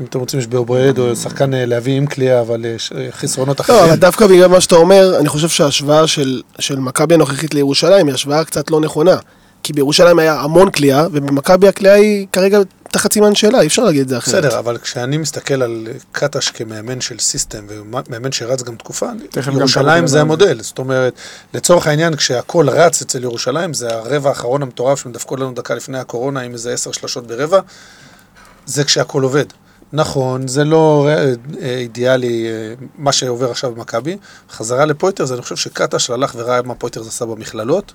אם אתם רוצים לשבר בועד, או שחקן להביא עם כלייה, אבל חסרונות אחרים. לא, אבל דווקא בגלל מה שאתה אומר, אני חושב שההשוואה של מכבי הנוכחית לירושלים, היא השוואה קצת לא נכונה. כי בירושלים היה המון כלייה, ובמכבי הכלייה היא כרגע תחת סימן שאלה, אי אפשר להגיד את זה אחרת. בסדר, אבל כשאני מסתכל על קטש כמאמן של סיסטם, ומאמן שרץ גם תקופה, ירושלים זה המודל. זאת אומרת, לצורך העניין, כשהכל רץ אצל ירושלים, זה הרבע האחרון המטורף שמדפקו לנו דקה לפני הקורונה, עם איזה 10 שלשות ברבע, זה כשהכל עובד. נכון, זה לא אידיאלי מה שעובר עכשיו במכבי. חזרה לפויטר, זה אני חושב שקטש הלך וראה מה פויטר עשה במכללות,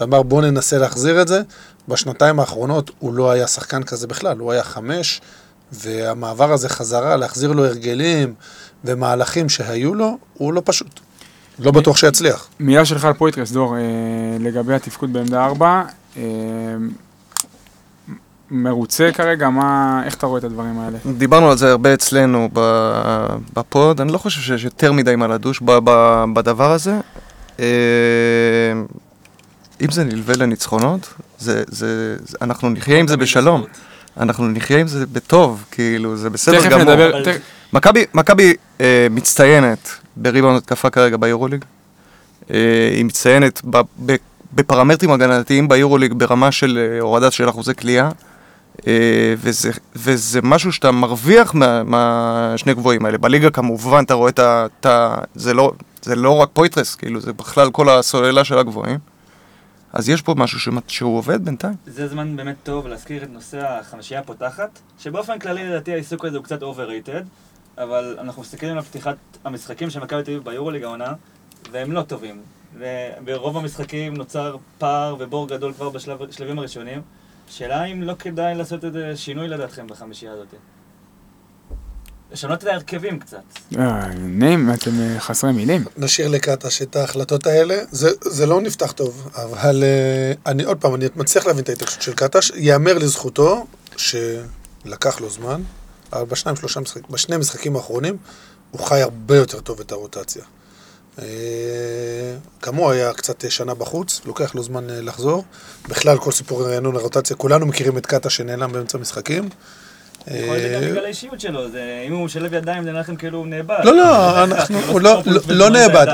ואמר בוא ננסה להחזיר את זה. בשנתיים האחרונות הוא לא היה שחקן כזה בכלל, הוא היה 5, והמעבר הזה חזרה, להחזיר לו הרגלים ומהלכים שהיו לו, הוא לא פשוט. לא בטוח שיצליח. מילה שלך על פויטרס, דור, לגבי התפקוד בעמדה 4, מרוצה כרגע, איך אתה רואה את הדברים האלה? דיברנו על זה הרבה אצלנו בפוד, אני לא חושב שיש יותר מדי מה לדוש בדבר הזה. אם זה נלווה לניצחונות, אנחנו נחיה עם זה בשלום. אנחנו נחיה עם זה בטוב, כאילו, זה בסדר גמור. מכבי מצטיינת בריבאונד התקפה כרגע ביורוליג. היא מצטיינת בפרמטרים הגנתיים ביורוליג ברמה של הורדה של אחוזי כלייה. וזה משהו שאתה מרוויח מהשני גבוהים האלה. בליגה כמובן אתה רואה זה לא רק פויטרס, כאילו זה בכלל כל הסוללה של הגבוהים. אז יש פה משהו שהוא עובד בינתיים. זה זמן באמת טוב להזכיר את נושא החמישייה הפותחת, שבאופן כללי לדעתי העיסוק הזה הוא קצת overrated, אבל אנחנו מסתכלים על פתיחת המשחקים של מכבי תל אביב ביורוליג העונה, והם לא טובים. וברוב המשחקים נוצר פער ובור גדול כבר בשלבים הראשונים. שאלה אם לא כדאי לעשות את שינוי לדעתכם בחמישייה הזאת. לשנות את ההרכבים קצת. נעים, אתם חסרי מילים. נשאיר לקטש את ההחלטות האלה. זה לא נפתח טוב, אבל עוד פעם, אני מצליח להבין את ההתעקשות של קטש. יאמר לזכותו שלקח לו זמן, אבל בשני המשחקים האחרונים הוא חי הרבה יותר טוב את הרוטציה. כמו היה קצת שנה בחוץ, לוקח לו זמן לחזור. בכלל כל סיפור הרעיון לרוטציה, כולנו מכירים את קטש שנעלם באמצע משחקים. יכול להיות גם בגלל האישיות שלו, אם הוא משלב ידיים זה נראה כאילו הוא נאבד. לא, לא, לא נאבד.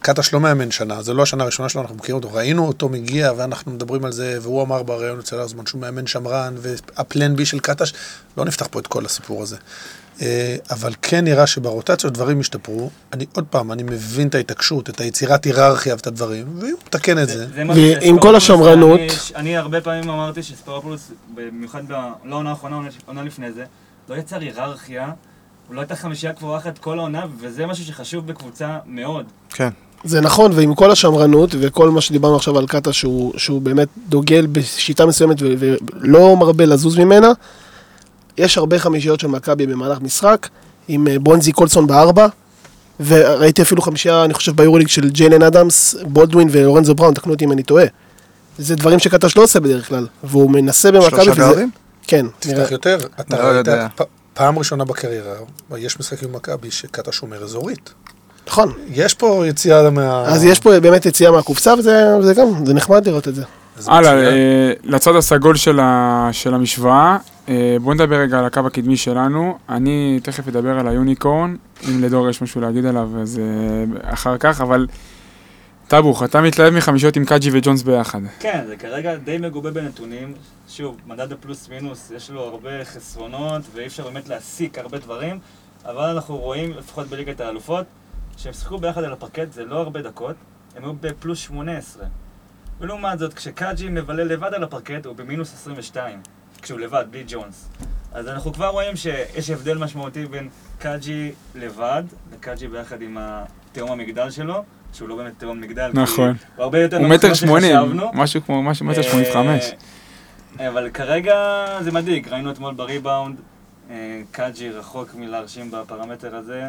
קטש לא מאמן שנה, זו לא השנה הראשונה שלו, אנחנו מכירים אותו, ראינו אותו מגיע ואנחנו מדברים על זה, והוא אמר בריאיון אצל הרזמן שהוא מאמן שמרן, והפלן בי של קטש, לא נפתח פה את כל הסיפור הזה. אבל כן נראה שברוטציות דברים השתפרו, אני מבין את ההתעקשות, את היצירת היררכיה ואת הדברים, והוא מתקן את זה. ועם כל השמרנות... אני הרבה פעמים אמרתי שספרופולוס, במיוחד לא עונה האחרונה, עונה לפני זה, לא יצר היררכיה, הוא לא הייתה חמישייה קבועה אחת כל העונה, וזה משהו שחשוב בקבוצה מאוד. כן. זה נכון, ועם כל השמרנות, וכל מה שדיברנו עכשיו על קאטה, שהוא באמת דוגל בשיטה מסוימת ולא מרבה לזוז ממנה, יש הרבה חמישיות של מכבי במהלך משחק, עם בונזי קולסון ב4, וראיתי אפילו חמישייה, אני חושב, ביורוליג של ג'יילן אדמס, בולדווין ולורנזו בראון, תקנו אותי אם אני טועה. זה דברים שקטש לא עושה בדרך כלל, והוא מנסה במכבי... 3 גארדים? כן. תפתח יותר, אתה ראית פעם ראשונה בקריירה, יש משחק עם מכבי שקטש אומר אזורית. נכון. יש פה יציאה מה... אז יש פה באמת יציאה מהקופסה, וזה גם, זה נחמד לראות את זה. הלאה, לצד הסגול של המשוואה, בואו נדבר רגע על הקו הקדמי שלנו, אני תכף אדבר על היוניקורן, אם לדור יש משהו להגיד עליו אז אחר כך, אבל טאבוך, אתה מתלהב מחמישיות עם קאג'י וג'ונס ביחד. כן, זה כרגע די מגובה בנתונים, שוב, מדד הפלוס מינוס, יש לו הרבה חסרונות ואי אפשר באמת להסיק הרבה דברים, אבל אנחנו רואים, לפחות בליגת האלופות, שהם שיחקו ביחד על הפרקט, זה לא הרבה דקות, הם היו בפלוס 18. ולעומת זאת, כשקאג'י מבלה לבד על הפרקט, הוא במינוס 22. כשהוא לבד, בלי ג'ונס. אז אנחנו כבר רואים שיש הבדל משמעותי בין קאג'י לבד, לקאג'י ביחד עם התאום המגדל שלו, שהוא לא באמת תאום מגדל, נכון. הוא הרבה יותר מטר 80, משהו כמו מטר 85. אבל כרגע זה מדהיג, ראינו אתמול בריבאונד, קאג'י רחוק מלהרשים בפרמטר הזה.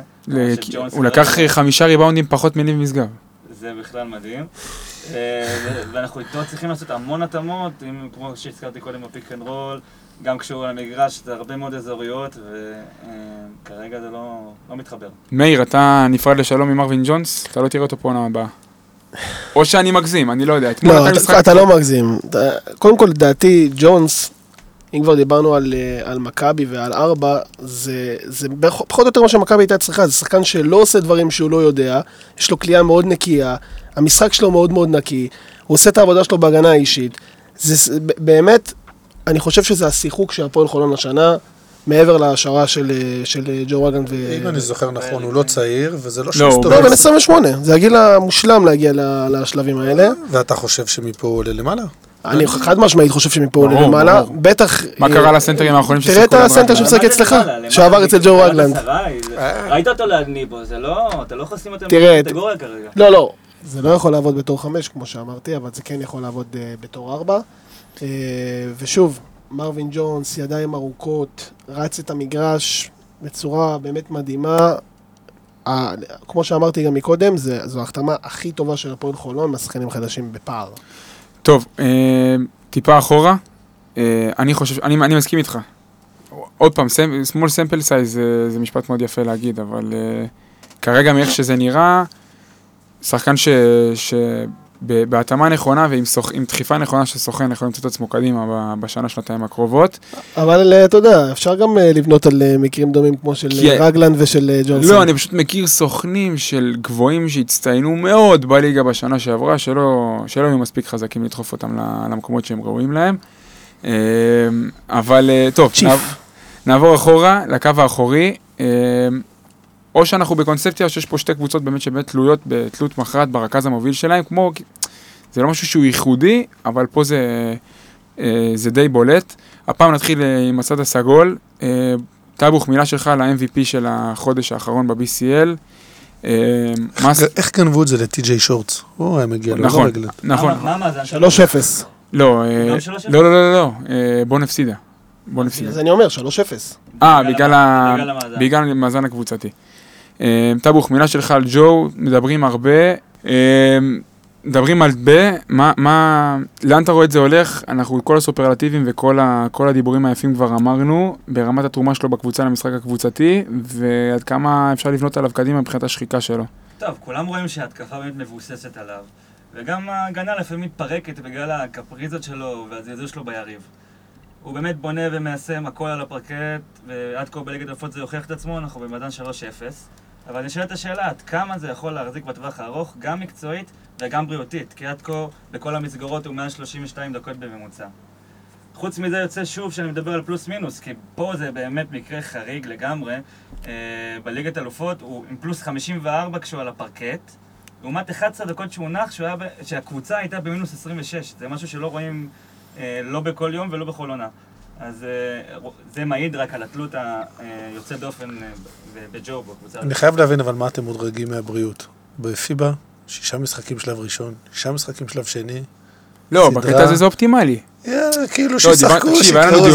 הוא לקח 5 ריבאונדים פחות מניב משגב. זה בכלל מדהים. ואנחנו איתו צריכים לעשות המון התאמות, כמו שהזכרתי קודם בפיק אנד רול, גם כשהוא על המגרש, זה הרבה מאוד אזוריות, וכרגע זה לא מתחבר. מאיר, אתה נפרד לשלום עם מרווין ג'ונס, אתה לא תראה אותו פה הבאה. או שאני מגזים, אני לא יודע. לא, אתה לא מגזים. קודם כל, לדעתי, ג'ונס, אם כבר דיברנו על מכבי ועל 4, זה פחות או יותר מה שמכבי הייתה צריכה, זה שחקן שלא עושה דברים שהוא לא יודע, יש לו קליעה מאוד נקייה, המשחק שלו מאוד מאוד נקי, הוא עושה את העבודה שלו בהגנה האישית, זה באמת, אני חושב שזה השיחוק שהפועל חולון השנה, מעבר להשערה של ג'ו רגן ו... אם אני זוכר נכון, הוא לא צעיר, וזה לא שסתובב. לא, בן 28, זה הגיל המושלם להגיע לשלבים האלה. ואתה חושב שמפה הוא עולה למעלה? אני חד משמעית חושב שמפה עולה למעלה, בטח... מה קרה לסנטרים האחרונים שסקרו? תראה את הסנטר שמשחק אצלך, שעבר אצל ג'ו רגלנד. ראית אותו ליד ניבו, זה לא... אתה לא חוסים אותם בקטגוריה כרגע. לא, לא, זה לא יכול לעבוד בתור 5, כמו שאמרתי, אבל זה כן יכול לעבוד בתור 4. ושוב, מרווין ג'ונס, ידיים ארוכות, רץ את המגרש בצורה באמת מדהימה. כמו שאמרתי גם מקודם, זו ההחתמה הכי טובה של הפועל חולון, משחקנים חדשים בפער. טוב, טיפה אחורה, אני מסכים איתך. עוד פעם, small sample size זה משפט מאוד יפה להגיד, אבל כרגע מאיך שזה נראה, שחקן בהתאמה נכונה ועם דחיפה נכונה של סוכן יכולים למצוא את עצמו קדימה בשנה שנתיים הקרובות. אבל אתה יודע, אפשר גם לבנות על מקרים דומים כמו של רגלנד ושל ג'ונסון. לא, אני פשוט מכיר סוכנים של גבוהים שהצטיינו מאוד בליגה בשנה שעברה, שלא היו מספיק חזקים לדחוף אותם למקומות שהם ראויים להם. אבל טוב, נעבור אחורה, לקו האחורי. או שאנחנו בקונספציה שיש פה שתי קבוצות באמת שבאמת תלויות בתלות מכרעת ברכז המוביל שלהם, כמו זה לא משהו שהוא ייחודי, אבל פה זה די בולט. הפעם נתחיל עם הצד הסגול. טאבוך, מילה שלך על ה-MVP של החודש האחרון ב-BCL. איך גנבו את זה לטי.ג'יי שורץ? הוא היה מגיע לו. נכון, נכון. מה זה? 3-0. לא, לא, לא, לא. בוא נפסידה. אז אני אומר, 3-0. בגלל המאזן הקבוצתי. טאבוך, מילה שלך על ג'ו, מדברים הרבה. מדברים על לאן אתה רואה את זה הולך? אנחנו כל הסופרלטיבים וכל הדיבורים היפים כבר אמרנו, ברמת התרומה שלו בקבוצה למשחק הקבוצתי, ועד כמה אפשר לבנות עליו קדימה מבחינת השחיקה שלו. טוב, כולם רואים שההתקפה באמת מבוססת עליו, וגם הגנה לפעמים מתפרקת בגלל הקפריזות שלו והזלזול שלו ביריב. הוא באמת בונה ומיישם הכל על הפרקט, ועד כה בליגת האלופות זה הוכיח את עצמו, אנחנו במאזן 3-0. אבל נשאלת השאלה, עד כמה זה יכול להחזיק בטווח הארוך, גם מקצועית וגם בריאותית, כי עד כה בכל המסגרות הוא 132 דקות בממוצע. חוץ מזה יוצא שוב שאני מדבר על פלוס מינוס, כי פה זה באמת מקרה חריג לגמרי. בליגת אלופות הוא עם פלוס 54 כשהוא על הפרקט, לעומת 11 דקות שהוא נח, שהקבוצה הייתה במינוס 26. זה משהו שלא רואים לא בכל יום ולא בכל עונה. אז זה מעיד רק על התלות היוצא דופן בג'ו בקבוצה. אני חייב להבין אבל מה אתם מודרגים מהבריאות. בפיבה, 6 משחקים שלב ראשון, 6 משחקים שלב שני. לא, בקטע הזה זה אופטימלי. כאילו ששחקו, שיקראו,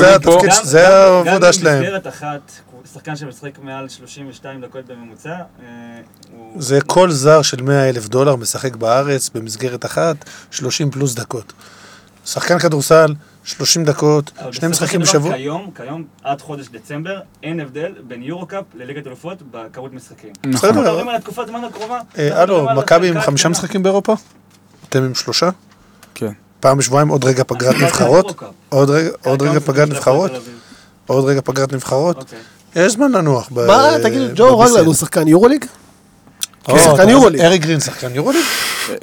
זה העבודה שלהם. גם במסגרת אחת, שחקן שמשחק מעל 32 דקות בממוצע. זה כל זר של $100,000 משחק בארץ במסגרת אחת, 30 פלוס דקות. שחקן כדורסל, 30 דקות, 2 משחקים בשבוע. כיום, עד חודש דצמבר, אין הבדל בין יורוקאפ לליגת אלופות בכמות משחקים. אנחנו מדברים על התקופת זמן הקרובה. אלו, מכבי עם 5 משחקים באירופה? אתם עם 3? כן. פעם בשבועיים עוד רגע פגרת נבחרות? עוד רגע פגרת נבחרות? יש זמן לנוח. מה, תגיד, ג'ו רגלן, הוא שחקן יורוליג? שחקן יורוליג. אריק גרין, שחקן יורוליג?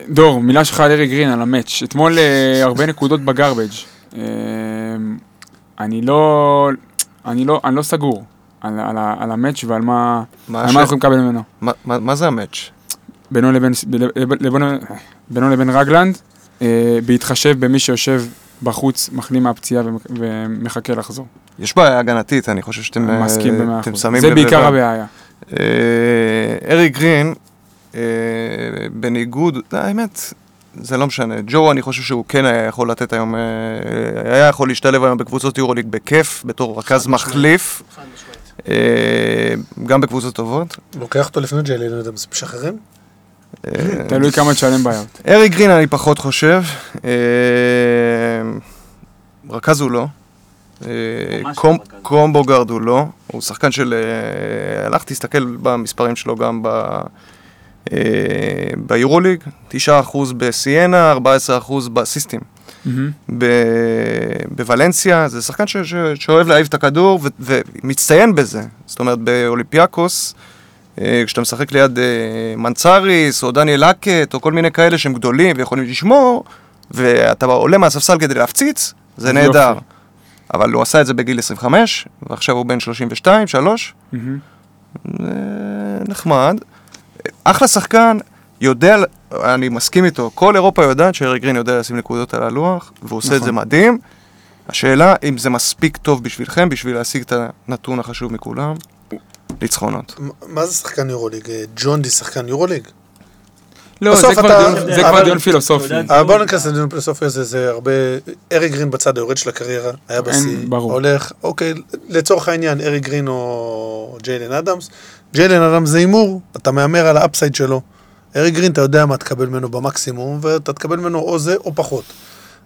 דור, מילה שלך על אריק גרין, על המאץ'. אתמול הרבה נקודות בגרבג'. אני לא סגור על המאץ' ועל מה אנחנו מקבל ממנו. מה זה המאץ'? בינו לבין רגלנד, בהתחשב במי שיושב בחוץ, מחלים מהפציעה ומחכה לחזור. יש בעיה הגנתית, אני חושב שאתם שמים לב. זה בעיקר הבעיה. אריק גרין, בניגוד, האמת, זה לא משנה. ג'ו, אני חושב שהוא כן היה יכול לתת היום, היה יכול להשתלב היום בקבוצות יורוליג בכיף, בתור רכז מחליף. גם בקבוצות טובות. לוקח אותו לפני ג'יילן אדמס, משחררים? תלוי כמה תשלם בעיות. אריק גרין אני פחות חושב. רכז הוא לא. קומבו גארד הוא לא. הוא שחקן של... הלך תסתכל במספרים שלו גם ב... ביורוליג, 9% בסיאנה, 14% בסיסטים. בוולנסיה, זה שחקן שאוהב להעיף את הכדור ומצטיין בזה. זאת אומרת, באולימפיאקוס, כשאתה משחק ליד מנצריס או דניאל אקט או כל מיני כאלה שהם גדולים ויכולים לשמור, ואתה עולה מהספסל כדי להפציץ, זה נהדר. אבל הוא עשה את זה בגיל 25, ועכשיו הוא בן 32, 3. נחמד. אחלה שחקן, יודע, אני מסכים איתו, כל אירופה יודעת שאריק גרין יודע לשים נקודות על הלוח, והוא עושה את זה מדהים. השאלה אם זה מספיק טוב בשבילכם, בשביל להשיג את הנתון החשוב מכולם, לצחונות. מה זה שחקן יורוליג? ג'ונדי שחקן יורוליג? לא, זה כבר דיון פילוסופי. בואו נכנס לדיון פילוסופי הזה, זה הרבה... אריק גרין בצד היורד של הקריירה, היה בסי, הולך, אוקיי, לצורך העניין, אריק גרין או ג'יילן אדמס, ג'יילן אדם זה אימור, אתה מאמר על האפסייד שלו. אריק גרין, אתה יודע מה תקבל ממנו במקסימום, ואתה תקבל ממנו או זה או פחות.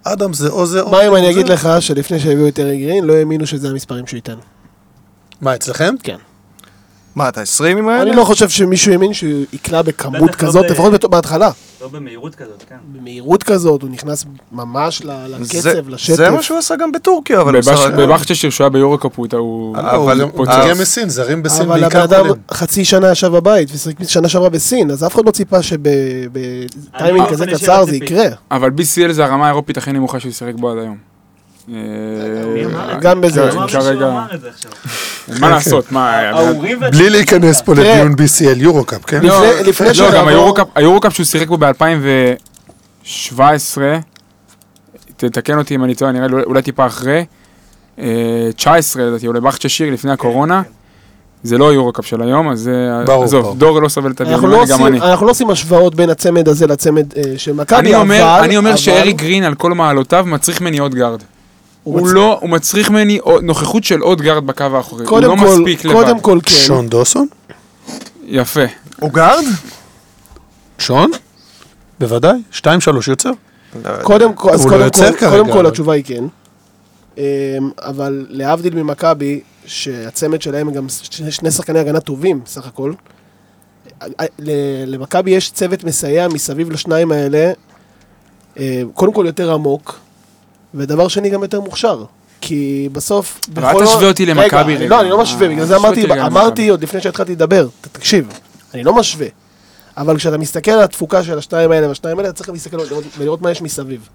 אדם זה או זה או... מה אם אני אגיד לך שלפני שהביאו את אריק גרין, לא האמינו שזה המספרים שאיתנו. מה, אצלכם? כן. מה, אתה 20 עם האלה? אני לא חושב שמישהו האמין שהוא יקלע בכמות כזאת, לפחות בהתחלה. לא במהירות כזאת, כן. במהירות כזאת, הוא נכנס ממש לקצב, לשטף. זה מה שהוא עשה גם בטורקיה, אבל... בבחצ'ה שרשויה ביורוקאפ, הוא... אבל הוא הגיע מסין, זרים בסין בעיקר. אבל האדם חצי שנה ישב בבית, ושנה שעברה בסין, אז אף אחד לא ציפה שבטיימינג כזה קצר זה יקרה. אבל BCL זה הרמה האירופית הכי נמוכה שהוא ישחק בו עד היום. גם בזה מה לעשות בלי להיכנס פה לדיון BCL יורוקאפ, כן? לא, גם היורוקאפ שהוא שיחק בו ב-2000 17, תתקן אותי אם אני טועה, נראה לי אולי טיפה אחרי, 19 לדעתי, אולי בחצ'ה שיר לפני הקורונה, זה לא יורוקאפ של היום, אז עזוב, דור לא סובל את הדיון, גם אני. אנחנו לא עושים השוואות בין הצמד הזה לצמד של מכבי. אני אומר שאריק גרין על כל מעלותיו מצריך מני עוד גארד. הוא מצריך מני נוכחות של עוד גארד בקו האחורי. הוא לא מספיק לבד. קודם כל כן. שון דוסון? יפה. הוא גארד? שון? בוודאי. 2-3 יוצר? קודם כל התשובה היא כן. אבל להבדיל ממכבי, שהצמד שלהם גם שני שחקני הגנה טובים, סך הכל. למכבי יש צוות מסייע מסביב לשניים האלה, קודם כל יותר עמוק, ודבר שני גם יותר מוכשר. כי בסוף... אבל אל תשווה אותי למכבי רגע. לא, אני לא משווה, בגלל זה אמרתי עוד לפני שהתחלתי לדבר, תקשיב, אני לא משווה. אבל כשאתה מסתכל על התפוקה של השניים האלה והשניים האלה, אתה צריך להסתכל ולראות מה יש מסביב.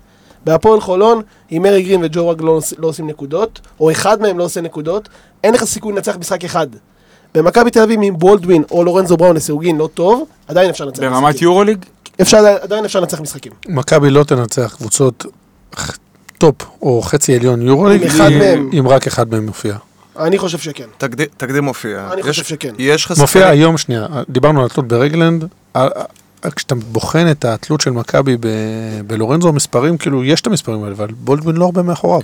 בהפועל חולון, אם מרי גרין וג'ורג לא עושים נקודות, או אחד מהם לא עושה נקודות, אין לך סיכוי לנצח משחק אחד. במכבי תל אביב, אם בולדווין או לורנזו בראון לסירוגין לא טוב, עדיין אפשר לנצח משחקים. ברמת יורוליג? עדיין אפשר לנצח משחקים. מכבי לא תנצח קבוצות טופ או חצי עליון יורוליג, אם רק אחד מהם מופיע. אני חושב שכן. תקדים מופיע. אני חושב שכן. מופיע היום שנייה, דיברנו על התלות ברגלנד, כשאתה בוחן את התלות של מכבי בלורנזו, מספרים, כאילו יש את המספרים האלה, אבל בולדווין לא הרבה מאחוריו.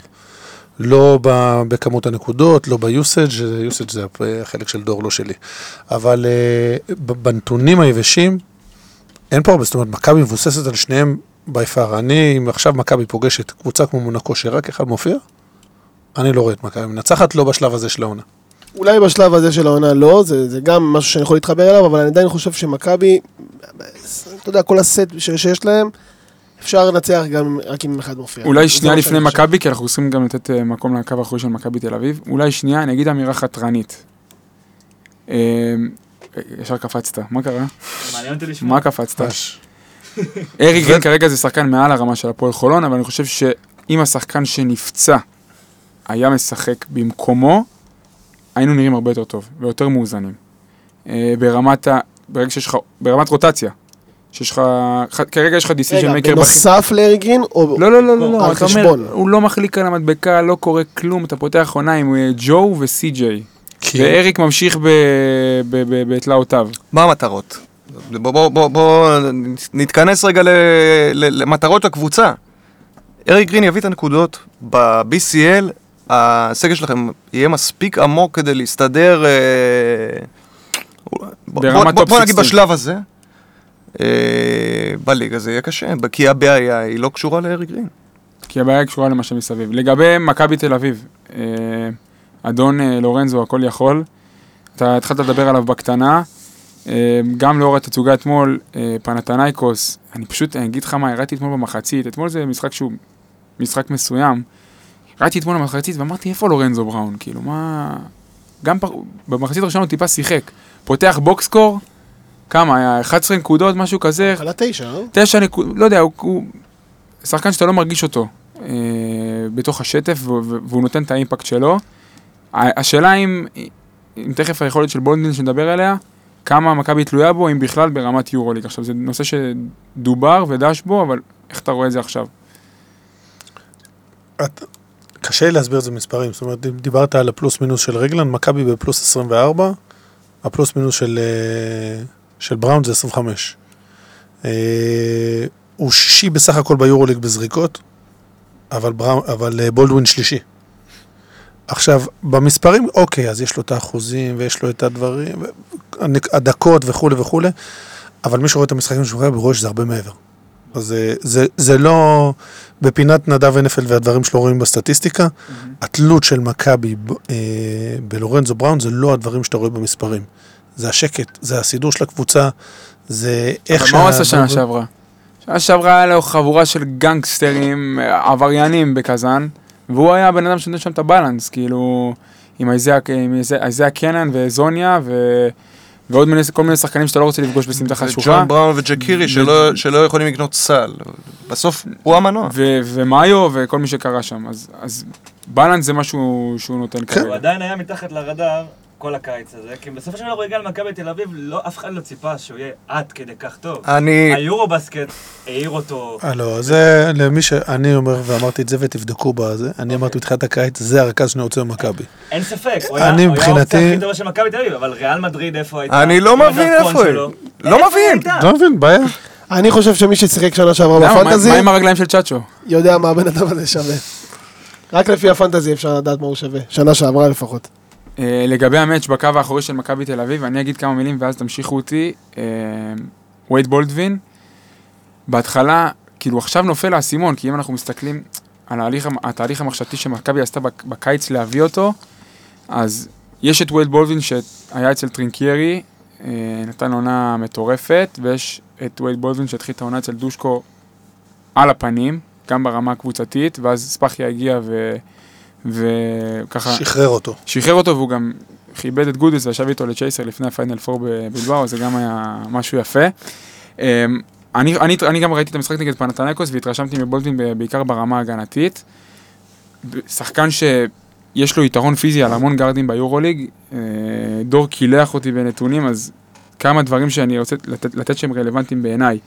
לא בכמות הנקודות, לא ביוסאג', יוסאג' זה החלק של דור, לא שלי. אבל בנתונים היבשים, אין פה הרבה, זאת אומרת, מכבי מבוססת על שניהם ביפר. אני, אם עכשיו מכבי פוגשת קבוצה כמו מונקו, שרק אחד מופיע, אני לא רואה את מכבי. מנצחת לא בשלב הזה של העונה. אולי בשלב הזה של העונה לא, זה גם משהו שאני יכול להתחבר אליו, אבל אני עדיין חושב שמכבי, אתה יודע, כל הסט שיש להם, אפשר לנצח גם רק עם אחד מופיע. אולי שנייה לפני מכבי, כי אנחנו עושים גם לתת מקום לקו האחורי של מכבי תל אביב, אולי שנייה, אני אגיד אמירה חתרנית. ישר קפצת, מה קרה? מה קפצת? אריק גרין כרגע זה שחקן מעל הרמה של הפועל חולון, אבל אני חושב שאם השחקן שנפצע היה משחק במקומו, היינו נראים הרבה יותר טוב, ויותר מאוזנים. ברמת רוטציה, כרגע יש לך דיסיז'ן מייקר בנוסף לארגין, או... לא, לא, לא, לא, אתה אומר, הוא לא מחליק על המדבקה, לא קורה כלום, אתה פותח עונה עם ג'ו וסי-ג'יי, ואריק ממשיך בתלאותיו. מה המטרות? בוא נתכנס רגע למטרות הקבוצה. אריק גרין יביא את הנקודות ב-BCL, הסגל שלכם יהיה מספיק עמוק כדי להסתדר, בוא נגיד בשלב הזה, בליג הזה יהיה קשה, כי הבעיה היא לא קשורה לאריק גרין. כי הבעיה היא קשורה למה שמסביב. לגבי מכבי תל אביב, אדון לורנזו הכל יכול, אתה התחלת לדבר עליו בקטנה, גם לאור התצוגה אתמול, פנתנייקוס, אני פשוט אגיד לך מה, הראיתי אתמול במחצית, אתמול זה משחק שהוא משחק מסוים, ראיתי אתמול במחצית ואמרתי, איפה לורנזו בראון? כאילו, מה... גם במחצית הראשונה הוא טיפה שיחק. פותח בוקסקור, כמה? היה 11 נקודות, משהו כזה. על ה-9, לא? 9 נקודות, לא יודע, הוא... שחקן שאתה לא מרגיש אותו בתוך השטף, והוא נותן את האימפקט שלו. השאלה אם תכף היכולת של בולדווין שנדבר עליה, כמה מכבי תלויה בו, אם בכלל ברמת יורוליג. עכשיו, זה נושא שדובר ודש בו, אבל איך אתה רואה את זה עכשיו? קשה להסביר את זה מספרים, זאת אומרת, דיברת על הפלוס מינוס של רגלן, מכבי בפלוס 24, הפלוס מינוס של בראון זה 25. הוא שישי בסך הכל ביורוליג בזריקות, אבל בולדווין שלישי. עכשיו, במספרים, אוקיי, אז יש לו את האחוזים, ויש לו את הדברים, הדקות וכו' וכו', אבל מי שרואה את המשחקים שלו, ברואה שזה הרבה מעבר. אז זה לא בפינת נדב ונפל והדברים שלא רואים בסטטיסטיקה, התלות של מכבי בלורנזו בראון זה לא הדברים שאתה רואה במספרים. זה השקט, זה הסידור של הקבוצה, זה איך... אבל מה הוא עשה שנה שעברה? שנה שעברה היה לו חבורה של גנגסטרים, עבריינים בקזן, והוא היה בן אדם שנותן שם את הבלנס, כאילו, עם איזיה קנן וזוניה ו... ועוד כל מיני שחקנים שאתה לא רוצה לפגוש בסמטה חשוכה. ג'ון בראון וג'קירי שלא יכולים לקנות סל. בסוף הוא המנוע. ומאיו וכל מי שקרה שם. אז בלנס זה משהו שהוא נותן. הוא עדיין היה מתחת לרדאר כל הקיץ הזה, כי בסופו של דבר הוא הגיע למכבי תל אביב, אף אחד לא ציפה שהוא יהיה עד כדי כך טוב. היורובסקט העיר אותו. לא, זה למי שאני אומר, ואמרתי את זה ותבדקו בזה, אני אמרתי בתחילת הקיץ, זה הרכז שאני רוצה במכבי. אין ספק, הוא היה האופציה הכי טובה של מכבי תל אביב, אבל ריאל מדריד איפה הייתה? אני לא מבין איפה היא. לא מבין, בעיה. אני חושב שמי ששיחק שנה שעברה בפנטזי... מה עם הרגליים של צ'אצ'ו? יודע מה הבן אדם הזה שווה. רק לפי הפנטזי אפשר לדעת מה הוא שווה. שנה שעברה לפחות. לגבי המאץ' בקו האחורי של מכבי תל אביב, אני אגיד כמה מילים ואז תמשיכו אותי. ווייט בולדווין, בהתחלה, כאילו עכשיו נופל האסימון, כי אם אנחנו מסתכלים על התהליך המחשבתי שמכבי עשתה בקיץ להביא אותו, אז יש את ווייט בולדווין שהיה אצל טרינקיירי, נתן עונה מטורפת, ויש את ווייט בולדווין שהתחיל את העונה אצל דושקו על הפנים, גם ברמה הקבוצתית, ואז ספחיה הגיע וככה... שחרר אותו, והוא גם חיבד את גודס וישב איתו לצ'ייסר לפני הפיינל פור בבלבאו, זה גם היה משהו יפה. אני גם ראיתי את המשחק נגד פנתניקוס, והתרשמתי מבולדווין בעיקר ברמה הגנתית. שחקן שיש לו יתרון פיזי על המון גארדים ביורוליג, דור קילח אותי בנתונים, אז כמה דברים שאני רוצה לתת שהם רלוונטיים בעיניי.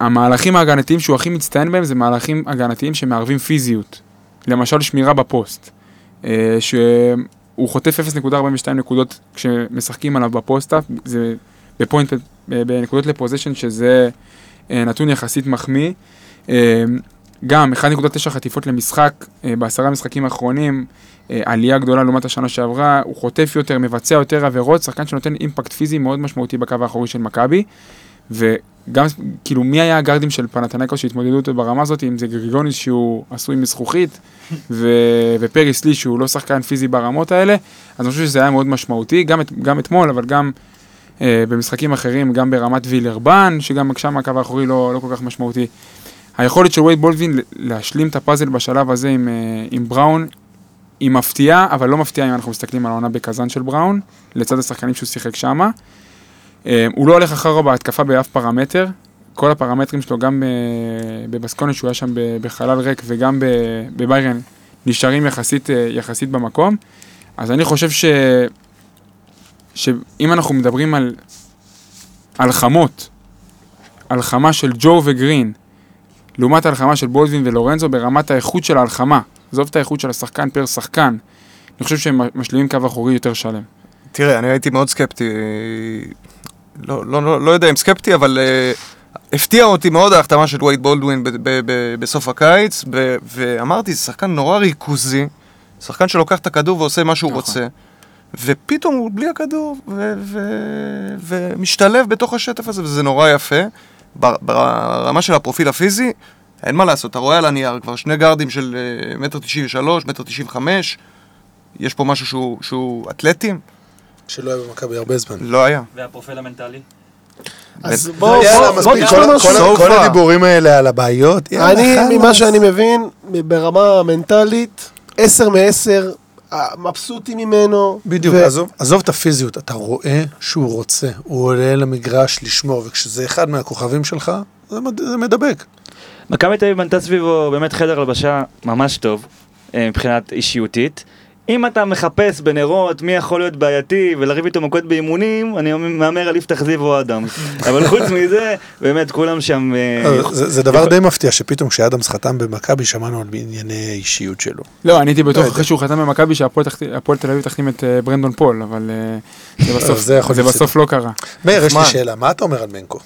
המהלכים ההגנתיים שהוא הכי מצטיין בהם, זה מהלכים הגנתיים שמערבים פיזיות. למשל שמירה בפוסט, שהוא חוטף 0.42 נקודות כשמשחקים עליו בפוסט-אפ, זה בפוינט, בנקודות לפוזישן, שזה נתון יחסית מחמיא. גם 1.9 חטיפות למשחק, בעשרה משחקים האחרונים, עלייה גדולה לעומת השנה שעברה, הוא חוטף יותר, מבצע יותר עבירות, שחקן שנותן אימפקט פיזי מאוד משמעותי בקו האחורי של מכבי, וגם, כאילו, מי היה הגארדים של פנתניקוס שהתמודדו אותו ברמה הזאת, אם זה גריגוניס שהוא עשוי מזכוכית, ופריס לי שהוא לא שחקן פיזי ברמות האלה, אז אני חושב שזה היה מאוד משמעותי, גם אתמול, אבל גם במשחקים אחרים, גם ברמת וילרבן, שגם שם הקו האחורי לא כל כך משמעותי. היכולת של ווייט בולדווין להשלים את הפאזל בשלב הזה עם בראון, היא מפתיעה, אבל לא מפתיעה אם אנחנו מסתכלים על העונה בקזן של בראון, לצד השחקנים שהוא שיחק שמה. הוא לא הולך אחר בהתקפה באף פרמטר, כל הפרמטרים שלו גם בבסקוניה שהוא היה שם בחלל ריק וגם בביירן נשארים יחסית במקום, אז אני חושב שאם אנחנו מדברים על הלחמה של ג'ו וגרין, לעומת הלחמה של בולדווין ולורנזו ברמת האיכות של ההלחמה, עזוב את האיכות של השחקן פר שחקן, אני חושב שהם משלימים קו אחורי יותר שלם. תראה, אני הייתי מאוד סקפטי, לא יודע אם סקפטי, אבל הפתיע אותי מאוד ההחתמה של ווייט בולדווין בסוף הקיץ, ואמרתי, זה שחקן נורא ריכוזי, שחקן שלוקח את הכדור ועושה מה שהוא רוצה, ופתאום הוא בלי הכדור, ומשתלב בתוך השטף הזה, וזה נורא יפה. ברמה של הפרופיל הפיזי, אין מה לעשות, אתה רואה על הנייר כבר שני גארדים של 1.93 מטר, 1.95 מטר, יש פה משהו שהוא אתלטי. שלא היה במכבי הרבה זמן. לא היה. והפרופיל המנטלי? אז בואו, כל הדיבורים האלה על הבעיות. אני, ממה שאני מבין, ברמה המנטלית, 10 מ-10, מבסוטי ממנו. בדיוק, עזוב את הפיזיות, אתה רואה שהוא רוצה, הוא עולה למגרש לשמור, וכשזה אחד מהכוכבים שלך, זה מדבק. מכבי תל אביב בנתה סביבו באמת חדר לבשה ממש טוב, מבחינת אישיותית. אם אתה מחפש בנרות מי יכול להיות בעייתי ולריב איתו מכות באימונים, אני מאמר על יפתח זיו או אדמס. אבל חוץ מזה, באמת כולם שם... זה דבר די מפתיע שפתאום כשאדמס חתם במכבי שמענו על ענייני אישיות שלו. לא, אני הייתי בטוח אחרי שהוא חתם במכבי שהפועל תל אביב תחתים את ברנדון פול, אבל זה בסוף לא קרה. מאיר, יש לי שאלה, מה אתה אומר על מנקו?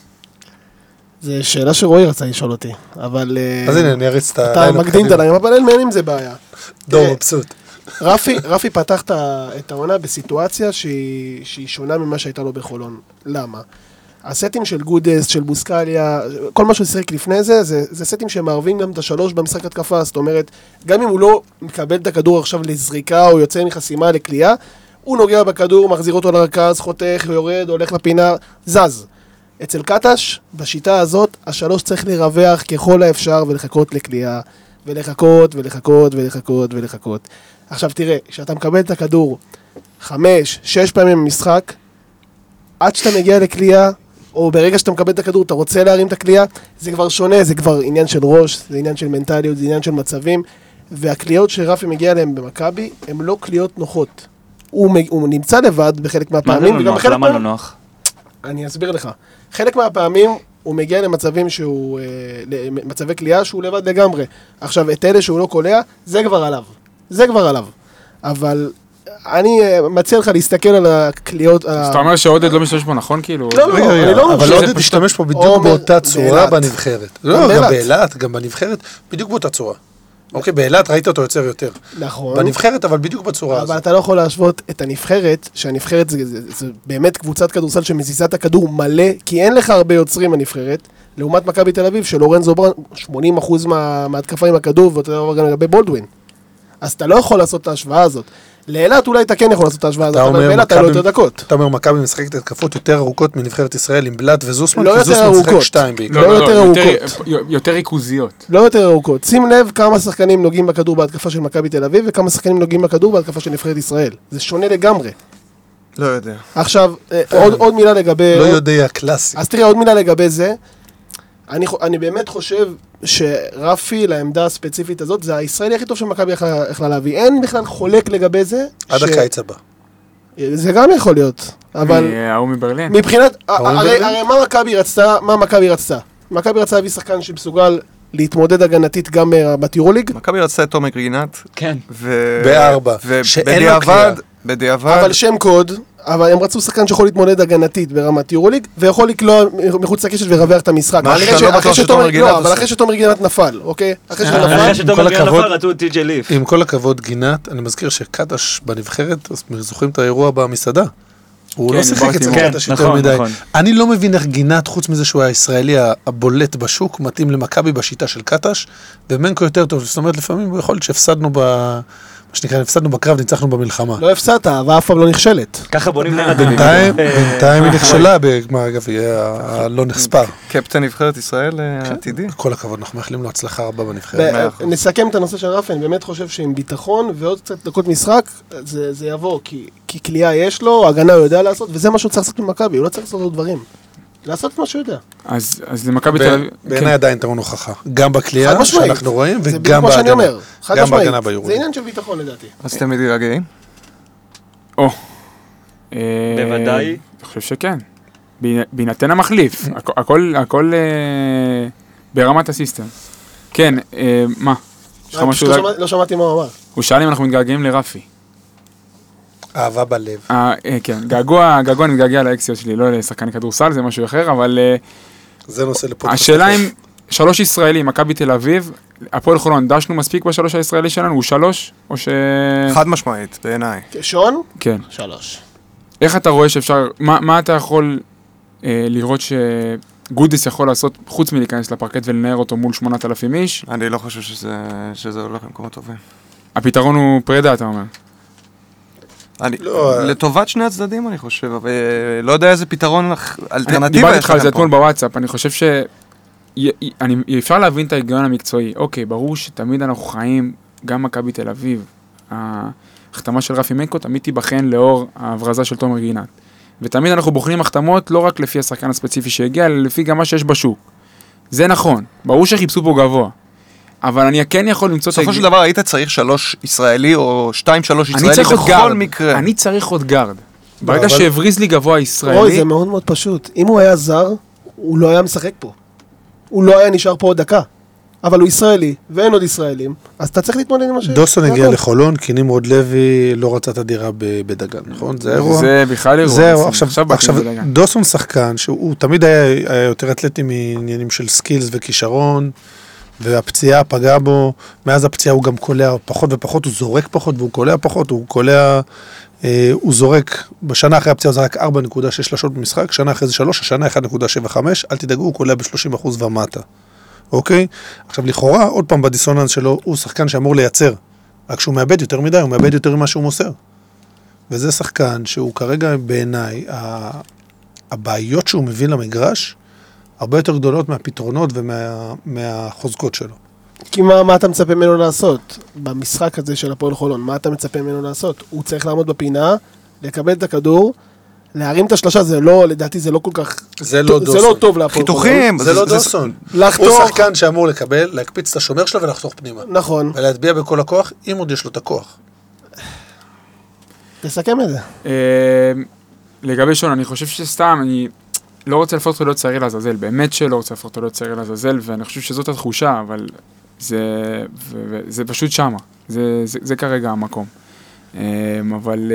זו שאלה שרועי רצה לשאול אותי, אבל... אז הנה, אני אריץ את הלילה קדימה. אתה מקדים את הלילה, אבל אין מענים זה בעיה. דור, פסוט. רפי פתח את העונה בסיטואציה שהיא שונה ממה שהייתה לו בחולון. למה? הסטים של גודס, של בוסקליה, כל מה שהוא שיחק לפני זה, זה סטים שמערבים גם את השלוש במשחק התקפה, זאת אומרת, גם אם הוא לא מקבל את הכדור עכשיו לזריקה או יוצא מחסימה לקליעה, הוא נוגע בכדור, מחזיר אותו לרכז, חותך, יורד, הולך לפינה, זז. אצל קטש, בשיטה הזאת, השלוש צריך לרווח ככל האפשר ולחכות לקליעה, ולחכות. עכשיו תראה, כשאתה מקבל את הכדור 5-6 פעמים במשחק, עד שאתה מגיע לקליעה, או ברגע שאתה מקבל את הכדור, אתה רוצה להרים את הקליעה, זה כבר שונה, זה כבר עניין של ראש, זה עניין של מנטליות, זה עניין של מצבים, והקליעות שרפי מגיע אליהם במכבי, הן לא קליעות נוחות. הוא נמצא לבד בחלק מהפעמים. למה לא נוח? אני אסביר לך. חלק מהפעמים הוא מגיע למצבים שהוא, מצבי קליעה שהוא לבד לגמרי. עכשיו, את אלה שהוא לא קולע, זה כבר עליו. זה כבר עליו. אבל אני מציע לך להסתכל על הקליעות... זאת אומרת שעודד לא משתמש פה נכון, כאילו? לא, אני לא... אבל עודד משתמש פה בדיוק באותה צורה בנבחרת. לא, גם באלת, גם בנבחרת, בדיוק באותה צורה. אוקיי, באלת ראית אותו יוצר יותר. נכון. בנבחרת, אבל בדיוק בצורה הזאת. אבל אתה לא יכול להשוות את הנבחרת, שהנבחרת זה באמת קבוצת כדורסל שמזיזה את הכדור מלא, כי אין לך הרבה יוצרים הנבחרת, לעומת מכבי תל אביב, שלורנזו בראון 80% מההתקפה עם הכדור, ואתה יודע גם לגבי בולדווין. אז אתה לא יכול לעשות את ההשוואה הזאת. לאלת אולי אתה כן יכול לעשות את ההשוואה הזאת, אבל באלת אתה לא יותר דקות. אתה אומר, מכבי משחקת התקפות יותר ארוכות מנבחרת ישראל עם בלט וזוסמן, כי זוסמן משחק 2 בעיקר. לא יותר ארוכות. יותר ריכוזיות. לא יותר ארוכות. שים לב כמה שחקנים נוגעים בכדור בהתקפה של מכבי תל אביב, וכמה שחקנים נוגעים בכדור בהתקפה של נבחרת ישראל. זה שונה לגמרי. לא יודע. עכשיו, עוד מילה לגבי... לא יודע, קלאסי. אז תראה, עוד מילה לגבי זה. אני באמת חושב שרפי לעמדה הספציפית הזאת, זה הישראלי הכי טוב שמכבי יכלה להביא. אין בכלל חולק לגבי זה. עד הקיץ הבא. זה גם יכול להיות. הוא מברלין. מבחינת, הרי מה מכבי רצתה? מכבי רצתה להביא שחקן שמסוגל להתמודד הגנתית גם ביורוליג. מכבי רצתה את תומר גרינת. כן. בארבע. בדיעבד. אבל שם קוד. אבל הם רצו שחקן שיכול להתמודד הגנתית ברמת יורוליג, ויכול לקלוע מחוץ לקשת ורווח את המשחק. אחרי שתומר גינת נפל, אוקיי? אחרי שתומר גינת נפל, רצו את טי.ג'יי ליף. עם כל הכבוד גינת, אני מזכיר שקטש בנבחרת, אז זוכרים את האירוע במסעדה. הוא לא שיחק את זה קטש יותר מדי. אני לא מבין איך גינת, חוץ מזה שהוא הישראלי הבולט בשוק, מתאים למכבי בשיטה של קטש, ומנקו יותר טוב. זאת אומרת, לפעמים יכול להיות שהפסדנו שנקרא, נפסדנו בקרב, ניצחנו במלחמה. לא הפסדת, אבל אף פעם לא נכשלת. ככה בונים לרדבים. בינתיים היא נכשלה, אגב, היא לא נחספר. קפטן נבחרת ישראל העתידי. כל הכבוד, אנחנו מאחלים לו הצלחה רבה בנבחרת. נסכם את הנושא של רפי, אני באמת חושב שעם ביטחון ועוד קצת דקות משחק, זה יבוא, כי כלייה יש לו, הגנה הוא יודע לעשות, וזה מה שהוא צריך לעשות במכבי, הוא לא צריך לעשות עוד דברים. לעשות מה שהוא יודע. אז למכבי תל אביב... בעיני עדיין תמון הוכחה. גם בקליעה שאנחנו רואים, וגם בהגנה. גם בהגנה ביורוליג. זה עניין של ביטחון לדעתי. אז אתם מתרגעים? בוודאי. אני חושב שכן. בהינתן המחליף. הכל ברמת הסיסטם. כן, מה? לא שמעתי מה הוא אמר. הוא שאל אם אנחנו מתגעגעים לרפי. אהבה בלב. כן, געגוע אני מתגעגע לאקסיות שלי, לא לשחקן כדורסל, זה משהו אחר, אבל... זה נושא לפודקאסט. השאלה אם 3 ישראלים, מכבי תל אביב, הפועל חולון, דשנו מספיק ב3 הישראלי שלנו, הוא 3 או ש... חד משמעית, בעיניי. שון? כן. 3. איך אתה רואה שאפשר, מה אתה יכול לראות שגודיס יכול לעשות, חוץ מלהיכנס לפרקט ולנער אותו מול 8,000 איש? אני לא חושב שזה הולך למקומות טובים. הפתרון הוא פרדה, אתה אומר. לטובת שני הצדדים אני חושב, אבל לא יודע איזה פתרון אלטרנטיבה. דיברתי איתך על זה אתמול בוואטסאפ, אני חושב שאפשר להבין את ההיגיון המקצועי. אוקיי, ברור שתמיד אנחנו חיים, גם מכבי תל אביב, ההחתמה של רפי מנקו תמיד תיבחן לאור ההברזה של תומר גינת. ותמיד אנחנו בוחנים החתמות לא רק לפי השחקן הספציפי שהגיע, אלא לפי גם מה שיש בשוק. זה נכון, ברור שחיפשו פה גבוה. אבל אני כן יכול למצוא... בסופו של דבר היית צריך 3 ישראלי או 2-3 ישראלי בכל מקרה. אני צריך עוד גארד. ברגע שהבריז לי גבוה ישראלי... רואי, זה מאוד מאוד פשוט. אם הוא היה זר, הוא לא היה משחק פה. הוא לא היה נשאר פה עוד דקה. אבל הוא ישראלי, ואין עוד ישראלים, אז אתה צריך להתמודד עם השאלה. דוסון הגיע לחולון, כי נמרוד לוי לא רצה את הדירה בדגן, נכון? זה אירוע. זה בכלל אירוע. עכשיו, דוסון שחקן, שהוא תמיד היה יותר אתלטי מעניינים של סקילס וכישרון, והפציעה פגעה בו, מאז הפציעה הוא גם קולע פחות ופחות, הוא זורק פחות והוא קולע פחות, הוא זורק, בשנה אחרי הפציעה הוא זרק 4.6 שלשות במשחק, שנה אחרי זה 3, השנה 1.75, אל תדאגו, הוא קולע ב-30% ומטה, אוקיי? עכשיו לכאורה, עוד פעם בדיסוננס שלו, הוא שחקן שאמור לייצר, רק שהוא מאבד יותר מדי, הוא מאבד יותר ממה שהוא מוסר, וזה שחקן שהוא כרגע בעיניי, הבעיות שהוא מביא למגרש, הרבה יותר גדולות מהפתרונות ומהחוזקות שלו. כי מה אתה מצפה ממנו לעשות? במשחק הזה של הפועל חולון, מה אתה מצפה ממנו לעשות? הוא צריך לעמוד בפינה, לקבל את הכדור, להרים את השלושה, זה לא, לדעתי זה לא כל כך... זה לא דוסון. זה לא טוב להפוך. חיתוכים. זה לא דוסון. הוא שחקן שאמור לקבל, להקפיץ את השומר שלו ולחתוך פנימה. נכון. ולהטביע בכל הכוח, אם עוד יש לו את הכוח. תסכם את זה. לגבי שון, אני חושב שסתם, אני לא רוצה לפרט אותו לא צערי לזזל, באמת שלא רוצה לפרט אותו לא צערי לזזל, ואני חושב שזאת התחושה, אבל זה פשוט שמה. זה כרגע המקום. אבל...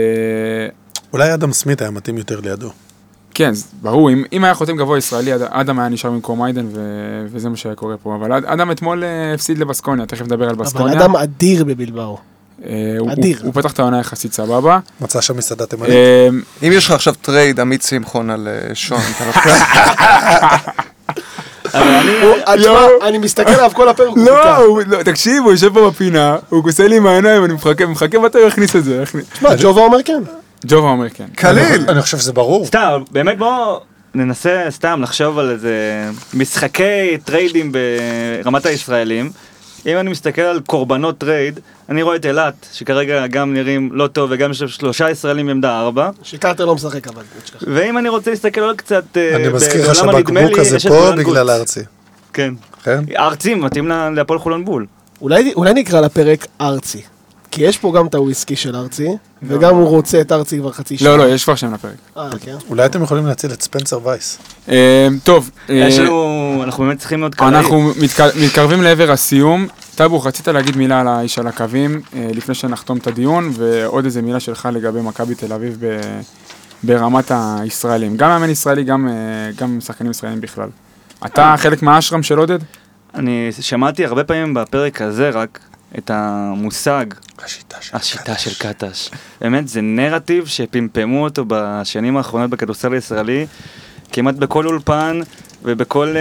אולי אדם סמית היה מתאים יותר לידו. כן, ברור, אם היה חותם גבוה ישראלי, אדם היה נשאר במקום איידן, וזה מה שהיה קורה פה. אבל אדם אתמול הפסיד לבסקוניה, תכף נדבר על בסקוניה. אבל אדם אדיר בבלבאו. אדיר. הוא פתח את העונה יחסית סבבה. מצא שם מסעדה תימנית. אם יש לך עכשיו טרייד, עמית שמחון על שון, אתה לוקח. אני מסתכל עליו כל הפרק. לא, תקשיב, הוא יושב פה בפינה, הוא כוסה לי עם העיניים, אני מחכה ואתה יכניס את זה. מה, ג'ובה אומר כן. ג'ובה אומר כן. קליל. אני חושב שזה ברור. סתם, באמת בואו ננסה סתם לחשוב על איזה משחקי טריידים ברמת הישראלים. אם אני מסתכל על קורבנות טרייד, אני רואה את אילת, שכרגע גם נראים לא טוב, וגם יש שלושה ישראלים בעמדה 4. שקארטר לא משחק אבל. ואם אני רוצה להסתכל עוד קצת... אני מזכיר שבקבוק הזה פה בגלל הארצי. כן. הארצים מתאים להפועל חולון בול. אולי נקרא לפרק ארצי. כי יש פה גם את הוויסקי של ארצי, וגם הוא רוצה את ארצי כבר חצי שנה. לא, יש כבר שם לפרק. אולי אתם יכולים להציל את ספנסר וייס. טוב. אנחנו באמת צריכים מאוד קרעים. אנחנו מתקרבים לעבר הסיום. טאבוך, רצית להגיד מילה על האיש על הקווים, לפני שנחתום את הדיון, ועוד איזה מילה שלך לגבי מכבי תל אביב ברמת הישראלים. גם מאמן ישראלי, גם שחקנים ישראלים בכלל. אתה חלק מהאשרם של עודד? אני שמעתי הרבה פעמים בפרק הזה רק את המושג השיטה של קטש. באמת זה נרטיב שפמפמו אותו בשנים האחרונות בכדורסל הישראלי, כמעט בכל אולפן ובכל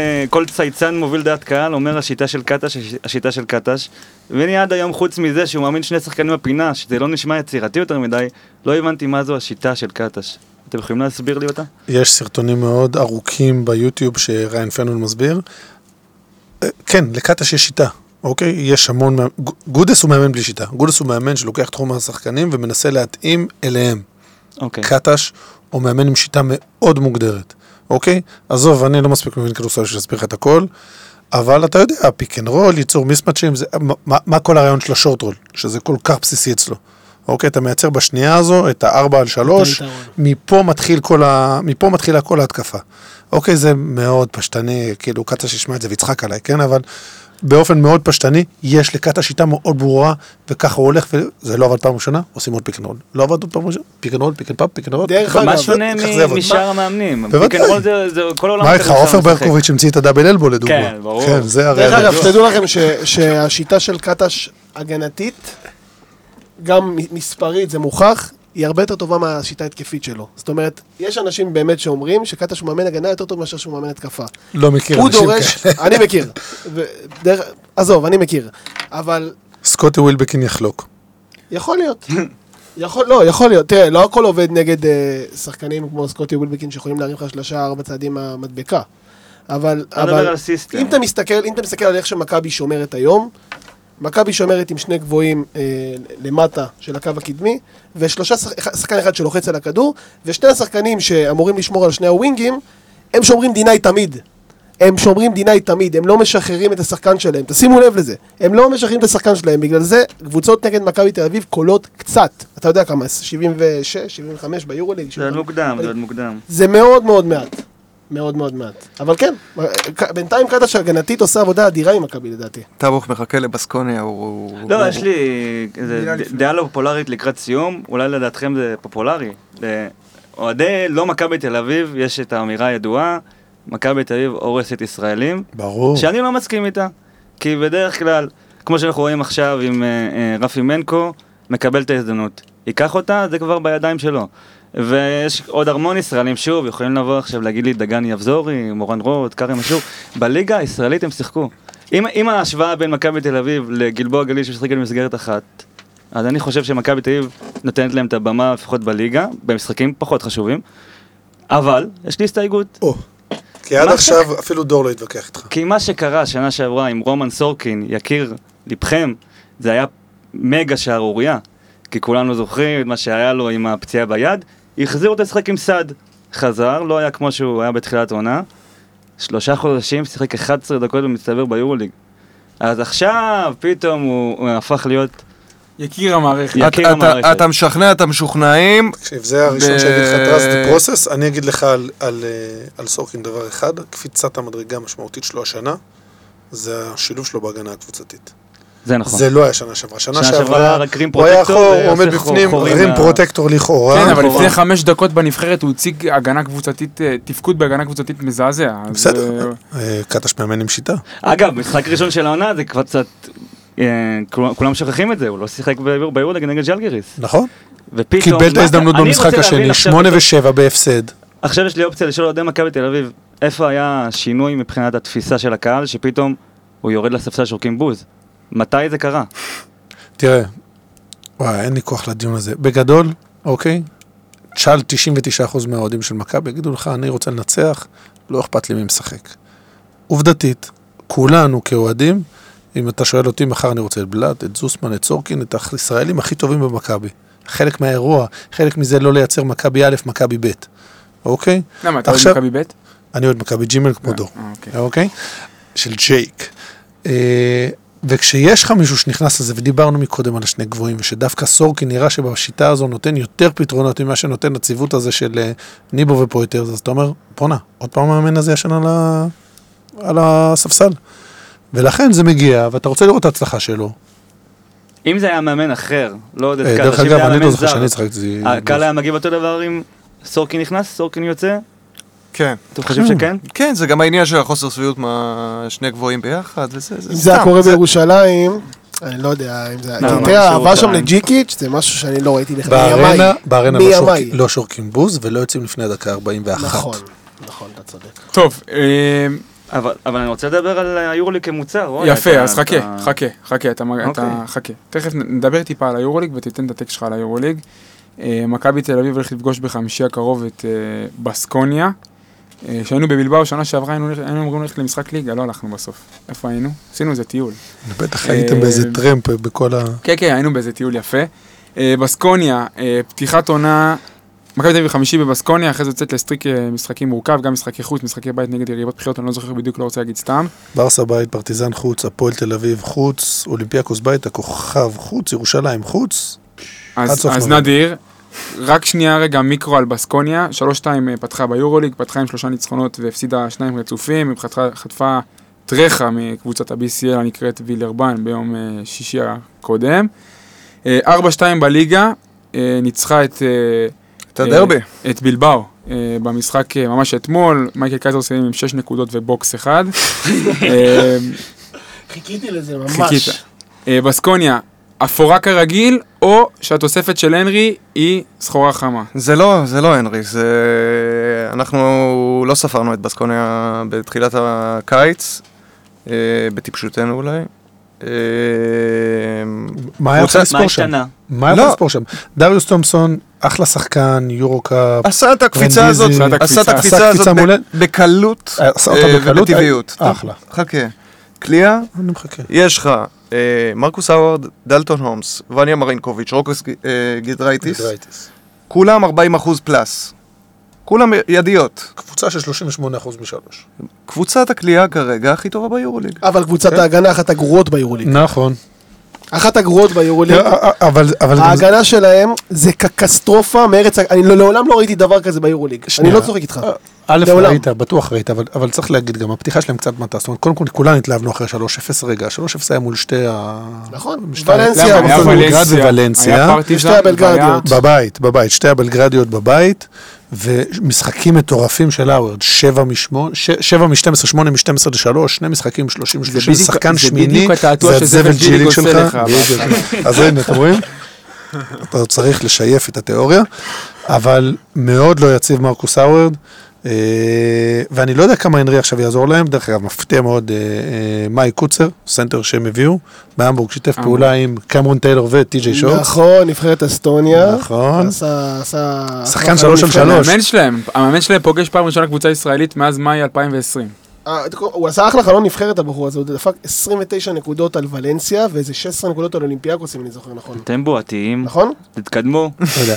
צייצן מוביל דעת קהל אומר השיטה של קטש. ואני עד היום, חוץ מזה שהוא מאמין שני שחקנים בפינה, שזה לא נשמע יצירתי יותר מדי, לא הבנתי מה זו השיטה של קטש. אתם יכולים להסביר לי אותה? יש סרטונים מאוד ארוכים ביוטיוב שריין פנול מסביר. כן, לקטש יש שיטה. אוקיי, יש המון, גודס הוא מאמן בלי שיטה, גודס הוא מאמן שלוקח תחום השחקנים ומנסה להתאים אליהם. אוקיי. קטש הוא מאמן עם שיטה מאוד מוגדרת. אוקיי? עזוב, אני לא מספיק מבין כדורסל שתסביר לך את הכל, אבל אתה יודע, פיק אנד רול, ייצור מיסמצ'ים, מה כל הרעיון של השורט רול, שזה כל כך בסיסי אצלו. אוקיי, אתה מייצר בשנייה הזו את ה4-3, מפה מתחילה כל ההתקפה. אוקיי, זה מאוד פשטני, כאילו קטש ישמע את זה ויצחק עליי, כן? אבל באופן מאוד פשטני, יש לקטש שיטה מאוד ברורה, וככה הוא הולך, וזה לא עבד פעם ראשונה, עושים עוד פיקנרול. לא עבד עוד פעם ראשונה, פיקנרול, פיקנפאפ, פיקנרול. דרך אגב, מה שונה משאר המאמנים? פיקנרול זה כל עולם... מה איך, עופר ברקוביץ' המציא את הדאבל אלבו לדוגמה. כן, ברור. דרך אגב, תדעו לכם שהשיטה של קטש הגנתית, גם מספרית, זה מוכח, היא הרבה יותר טובה מהשיטה התקפית שלו. זאת אומרת, יש אנשים באמת שאומרים שקטש מאמן הגנה יותר טוב מאשר שהוא מאמן התקפה. לא מכיר אנשים כאלה. אני מכיר. עזוב, אני מכיר. אבל... סקוטי ווילבקין יחלוק. יכול להיות. לא, יכול להיות. תראה, לא הכל עובד נגד שחקנים כמו סקוטי ווילבקין שיכולים להרים לך שלושה, 4 צעדים המדבקה. אבל... אם אתה מסתכל על איך שמכבי שומרת היום, מכבי שומרת עם שני גבוהים למטה של הקו הקדמי, ושלושה שחקן אחד שלוחץ על הכדור, ושני השחקנים שאמורים לשמור על שני הווינגים, הם שומרים דיני תמיד. הם לא משחררים את השחקן שלהם. תשימו לב לזה. הם לא משחררים את השחקן שלהם. בגלל זה, קבוצות נגד מכבי תל אביב קולות קצת. אתה יודע כמה? 76, 75 ביורוליג. זה מוקדם, זה מוקדם. זה מאוד מאוד מעט. מאוד מאוד מעט. אבל כן, בינתיים קטש הגנתית עושה עבודה אדירה עם מכבי לדעתי. טאבוך מחכה לבסקוניה, הוא... לא, יש לי דעה לא פופולרית לקראת סיום, אולי לדעתכם זה פופולרי. אוהדי לא מכבי תל אביב, יש את האמירה הידועה, מכבי תל אביב הורסת ישראלים. ברור. שאני לא מסכים איתה, כי בדרך כלל, כמו שאנחנו רואים עכשיו עם רפי מנקו, מקבל את ההזדמנות. ייקח אותה, זה כבר בידיים שלו. ויש עוד המון ישראלים, שוב, יכולים לבוא עכשיו להגיד לי דגן יבזורי, מורן רוט, קרי משור. בליגה הישראלית הם שיחקו. אם ההשוואה בין מכבי תל אביב לגלבוע גליל ששחקת במסגרת אחת, אז אני חושב שמכבי תל אביב נותנת להם את הבמה, לפחות בליגה, במשחקים פחות חשובים, אבל יש לי הסתייגות. כי עד עכשיו אפילו דור לא התווכח איתך. כי מה שקרה שנה שעברה עם רומן סורקין, יקיר לבכם, זה היה מגה שערוריה, כי כולנו זוכרים את מה שהיה לו עם הפציעה ביד, יחזירו את השחק עם סעד, חזר, לא היה כמו שהוא היה בתחילת עונה, 3 חודשים, שיחק 11 דקות ומצטבר ביורוליג. אז עכשיו פתאום הוא הפך להיות... יקיר המערכת. אתה משכנע, אתה משוכנעים. תקשיב, זה הראשון שאני אגיד לך, trust the process. אני אגיד לך על סורקין דבר אחד, קפיצת המדרגה המשמעותית שלו השנה, זה השילוב שלו בהגנה הקבוצתית. זה נכון. זה לא היה שנה שעברה. שנה שעברה הוא היה חור, הוא עומד בפנים, רים פרוטקטור לכאורה. כן, אבל לפני 5 דקות בנבחרת הוא הציג הגנה קבוצתית, תפקוד בהגנה קבוצתית מזעזע. בסדר, קטש מאמן עם שיטה. אגב, משחק ראשון של העונה זה כבר קצת, כולם שכחים את זה, הוא לא שיחק ביורוליג נגד ז'לגיריס. נכון. קיבל את ההזדמנות במשחק השני, 8-7 בהפסד. עכשיו יש לי אופציה לשאול אוהדי מכבי תל אביב, איפה היה השינוי מבחינת התפיסה של הקהל, שפתאום הוא יורד לספסל שורקים בוז. מתי זה קרה? תראה, וואי, אין לי כוח לדיון הזה. בגדול, אוקיי, תשאל 99% מהאוהדים של מכבי, יגידו לך, אני רוצה לנצח, לא אכפת לי מי משחק. עובדתית, כולנו כאוהדים, אם אתה שואל אותי מחר, אני רוצה את בלאט, את זוסמן, את סורקין, את הישראלים הכי טובים במכבי. חלק מהאירוע, חלק מזה לא לייצר מכבי א', מכבי ב'. אוקיי? למה, אתה אוהד מכבי ב'? אני אוהד מכבי ג'ימל כמו דור. אוקיי? של ג'ייק. וכשיש לך מישהו שנכנס לזה, ודיברנו מקודם על 2 גבוהים, ושדווקא סורקין נראה שבשיטה הזו נותן יותר פתרונות ממה שנותן הציוות הזה של ניבו ופויטרס, אז אתה אומר, פונה, עוד פעם המאמן הזה ישן על הספסל. ולכן זה מגיע, ואתה רוצה לראות את ההצלחה שלו. אם זה היה מאמן אחר, לא עוד את כך. דרך אגב, אני לא זוכר שאני צחק. הקהל היה מגיב אותו דבר אם סורקין נכנס, סורקין יוצא? כן. אתם חושבים שכן? כן, זה גם העניין של החוסר סביעות מה2 גבוהים ביחד, וזה... אם זה היה קורה בירושלים, אני לא יודע, אם זה היה... תראה, העבר שם לג'יקיץ' זה משהו שאני לא ראיתי לך מימי. בארנה לא שורקים בוז, ולא יוצאים לפני הדקה 41. נכון, נכון, אתה צודק. טוב, אבל אני רוצה לדבר על היורוליג כמוצר. יפה, אז חכה, אתה חכה. תכף נדבר טיפה על היורוליג, ותיתן את הטקסט שלך על היורוליג. מכבי תל אביב הולך לפגוש בחמישי הקרוב את בסקוניה. שהיינו בבלבאו, שנה שעברה היינו אמורים ללכת למשחק ליגה, לא הלכנו בסוף. איפה היינו? עשינו איזה טיול. בטח הייתם באיזה טרמפ בכל ה... כן, היינו באיזה טיול יפה. בסקוניה, פתיחת עונה, מכבי תל אביב חמישי בבסקוניה, אחרי זה יוצאת לסטריק משחקים מורכב, גם משחקי חוץ, משחקי בית נגד יריבות בחירות, אני לא זוכר בדיוק, לא רוצה להגיד סתם. ברסה בית, פרטיזן חוץ, הפועל תל אביב חוץ, אולימפיאקוס בית, הכוכב חוץ, ירושלים חוץ. אז נדיר. רק שנייה רגע מיקרו על בסקוניה, 3-2 פתחה ביורוליג, פתחה עם 3 ניצחונות והפסידה 2 רצופים, חטפה טרחה מקבוצת ה-BCL הנקראת וילרבן ביום שישי הקודם, 4-2 בליגה, ניצחה את בלבאו, במשחק ממש אתמול, מייקל קייזר סיים עם 6 נקודות ובוקס 1. חיכיתי לזה ממש. בסקוניה, אפורה כרגיל, או שהתוספת של הנרי היא סחורה חמה. זה לא הנרי, אנחנו לא ספרנו את בסקוניה בתחילת הקיץ, בטיפשותנו אולי. מה היה לספור שם? מה היה לספור שם? דריוס תומסון, אחלה שחקן, יורוקאפ. עשה את הקפיצה הזאת, בקלות ובטבעיות. אחלה. חכה. קליה? אני מחכה. יש לך. מרקוס האוורד, דלטון הומס, וניה מרינקוביץ', רוקוס גידרייטיס, כולם 40% פלאס, כולם ידיות. קבוצה של 38% משלוש. קבוצת הקליעה כרגע הכי טובה ביורוליג. אבל קבוצת ההגנה אחת הגרועות ביורוליג. נכון. אחת הגרועות ביורוליג. ההגנה שלהם זה קטסטרופה מארץ, אני לעולם לא ראיתי דבר כזה ביורוליג. אני לא צוחק איתך. א' ראית, בטוח ראית, אבל צריך להגיד גם, הפתיחה שלהם קצת מטה, זאת אומרת, קודם כל כולן התלהבנו אחרי 3-0 רגע, 3-0 היה מול שתי ה... נכון, ולנסיה. היה ולנסיה, ושתי הבלגרדיות. בבית, שתי הבלגרדיות בבית, ומשחקים מטורפים של האוורד, 7 מ-12, 8 מ-12 ל-3, 2 משחקים, 33, שחקן שמיני, זה הזבל ג'יליק שלך. אז הנה, אתם רואים? אתה צריך לשייף את התיאוריה, אבל מאוד לא יציב מרקוס האוורד, ואני לא יודע כמה הנרי עכשיו יעזור להם, דרך אגב מפתיע מאוד מאי קוצר, סנטר שהם הביאו בהמבורג, שיתף פעולה עם קמרון טיילור וטי.ג'יי שורט. נכון, נבחרת אסטוניה. נכון. שחקן 3-3. המאמן שלהם פוגש פעם ראשונה קבוצה ישראלית מאז מאי 2020. הוא עשה אחלה חלון נבחרת הבחור הזה, הוא דפק 29 נקודות על ולנסיה, ואיזה 16 נקודות על אולימפיאקוס, אם אני זוכר נכון. אתם בועתיים. נכון? תתקדמו. לא יודע.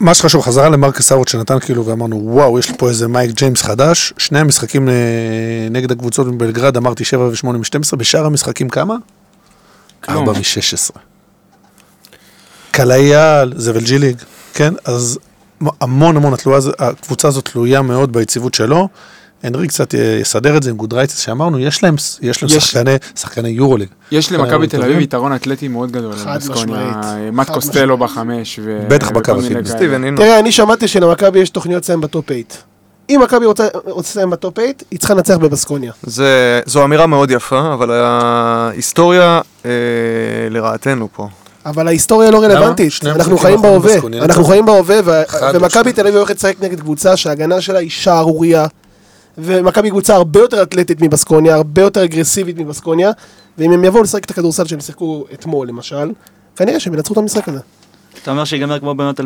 מה שחשוב, חזרה למרקס ארוט שנתן כאילו, ואמרנו, וואו, יש לי פה איזה מייק ג'יימס חדש, שני המשחקים נגד הקבוצות בבלגרד, אמרתי 7 ו-8 מ-12, בשאר המשחקים כמה? 4 מ-16. קלאייל, זה ולג'י ליג, כן? אז המון הקבוצה הזאת תלויה מאוד ביציבות שלו. אנרי קצת יסדר את זה עם גודרייצס, שאמרנו, יש להם שחקני יורוליג. יש למכבי תל אביב יתרון אתלטי מאוד גדול. חד משמעית. מאט קוסטלו בחמש. בטח בקבי. תראה, אני שמעתי שלמכבי יש תוכניות סיים בטופ 8. אם מכבי רוצה לסיים בטופ 8, היא צריכה לנצח בבסקוניה. זו אמירה מאוד יפה, אבל ההיסטוריה לרעתנו פה. אבל ההיסטוריה לא רלוונטית, אנחנו חיים בהווה. אנחנו חיים בהווה, ומכבי תל אביב הולכת לשחק נגד קבוצה שההגנה שלה היא שערוריה. ומכבי קבוצה הרבה יותר אתלטית מבסקוניה, הרבה יותר אגרסיבית מבסקוניה, ואם הם יבואו לשחק את הכדורסל שהם שיחקו אתמול, למשל, כנראה שהם ינצחו את המשחק הזה. אתה אומר שיגמר כמו בעונת 2019-2020.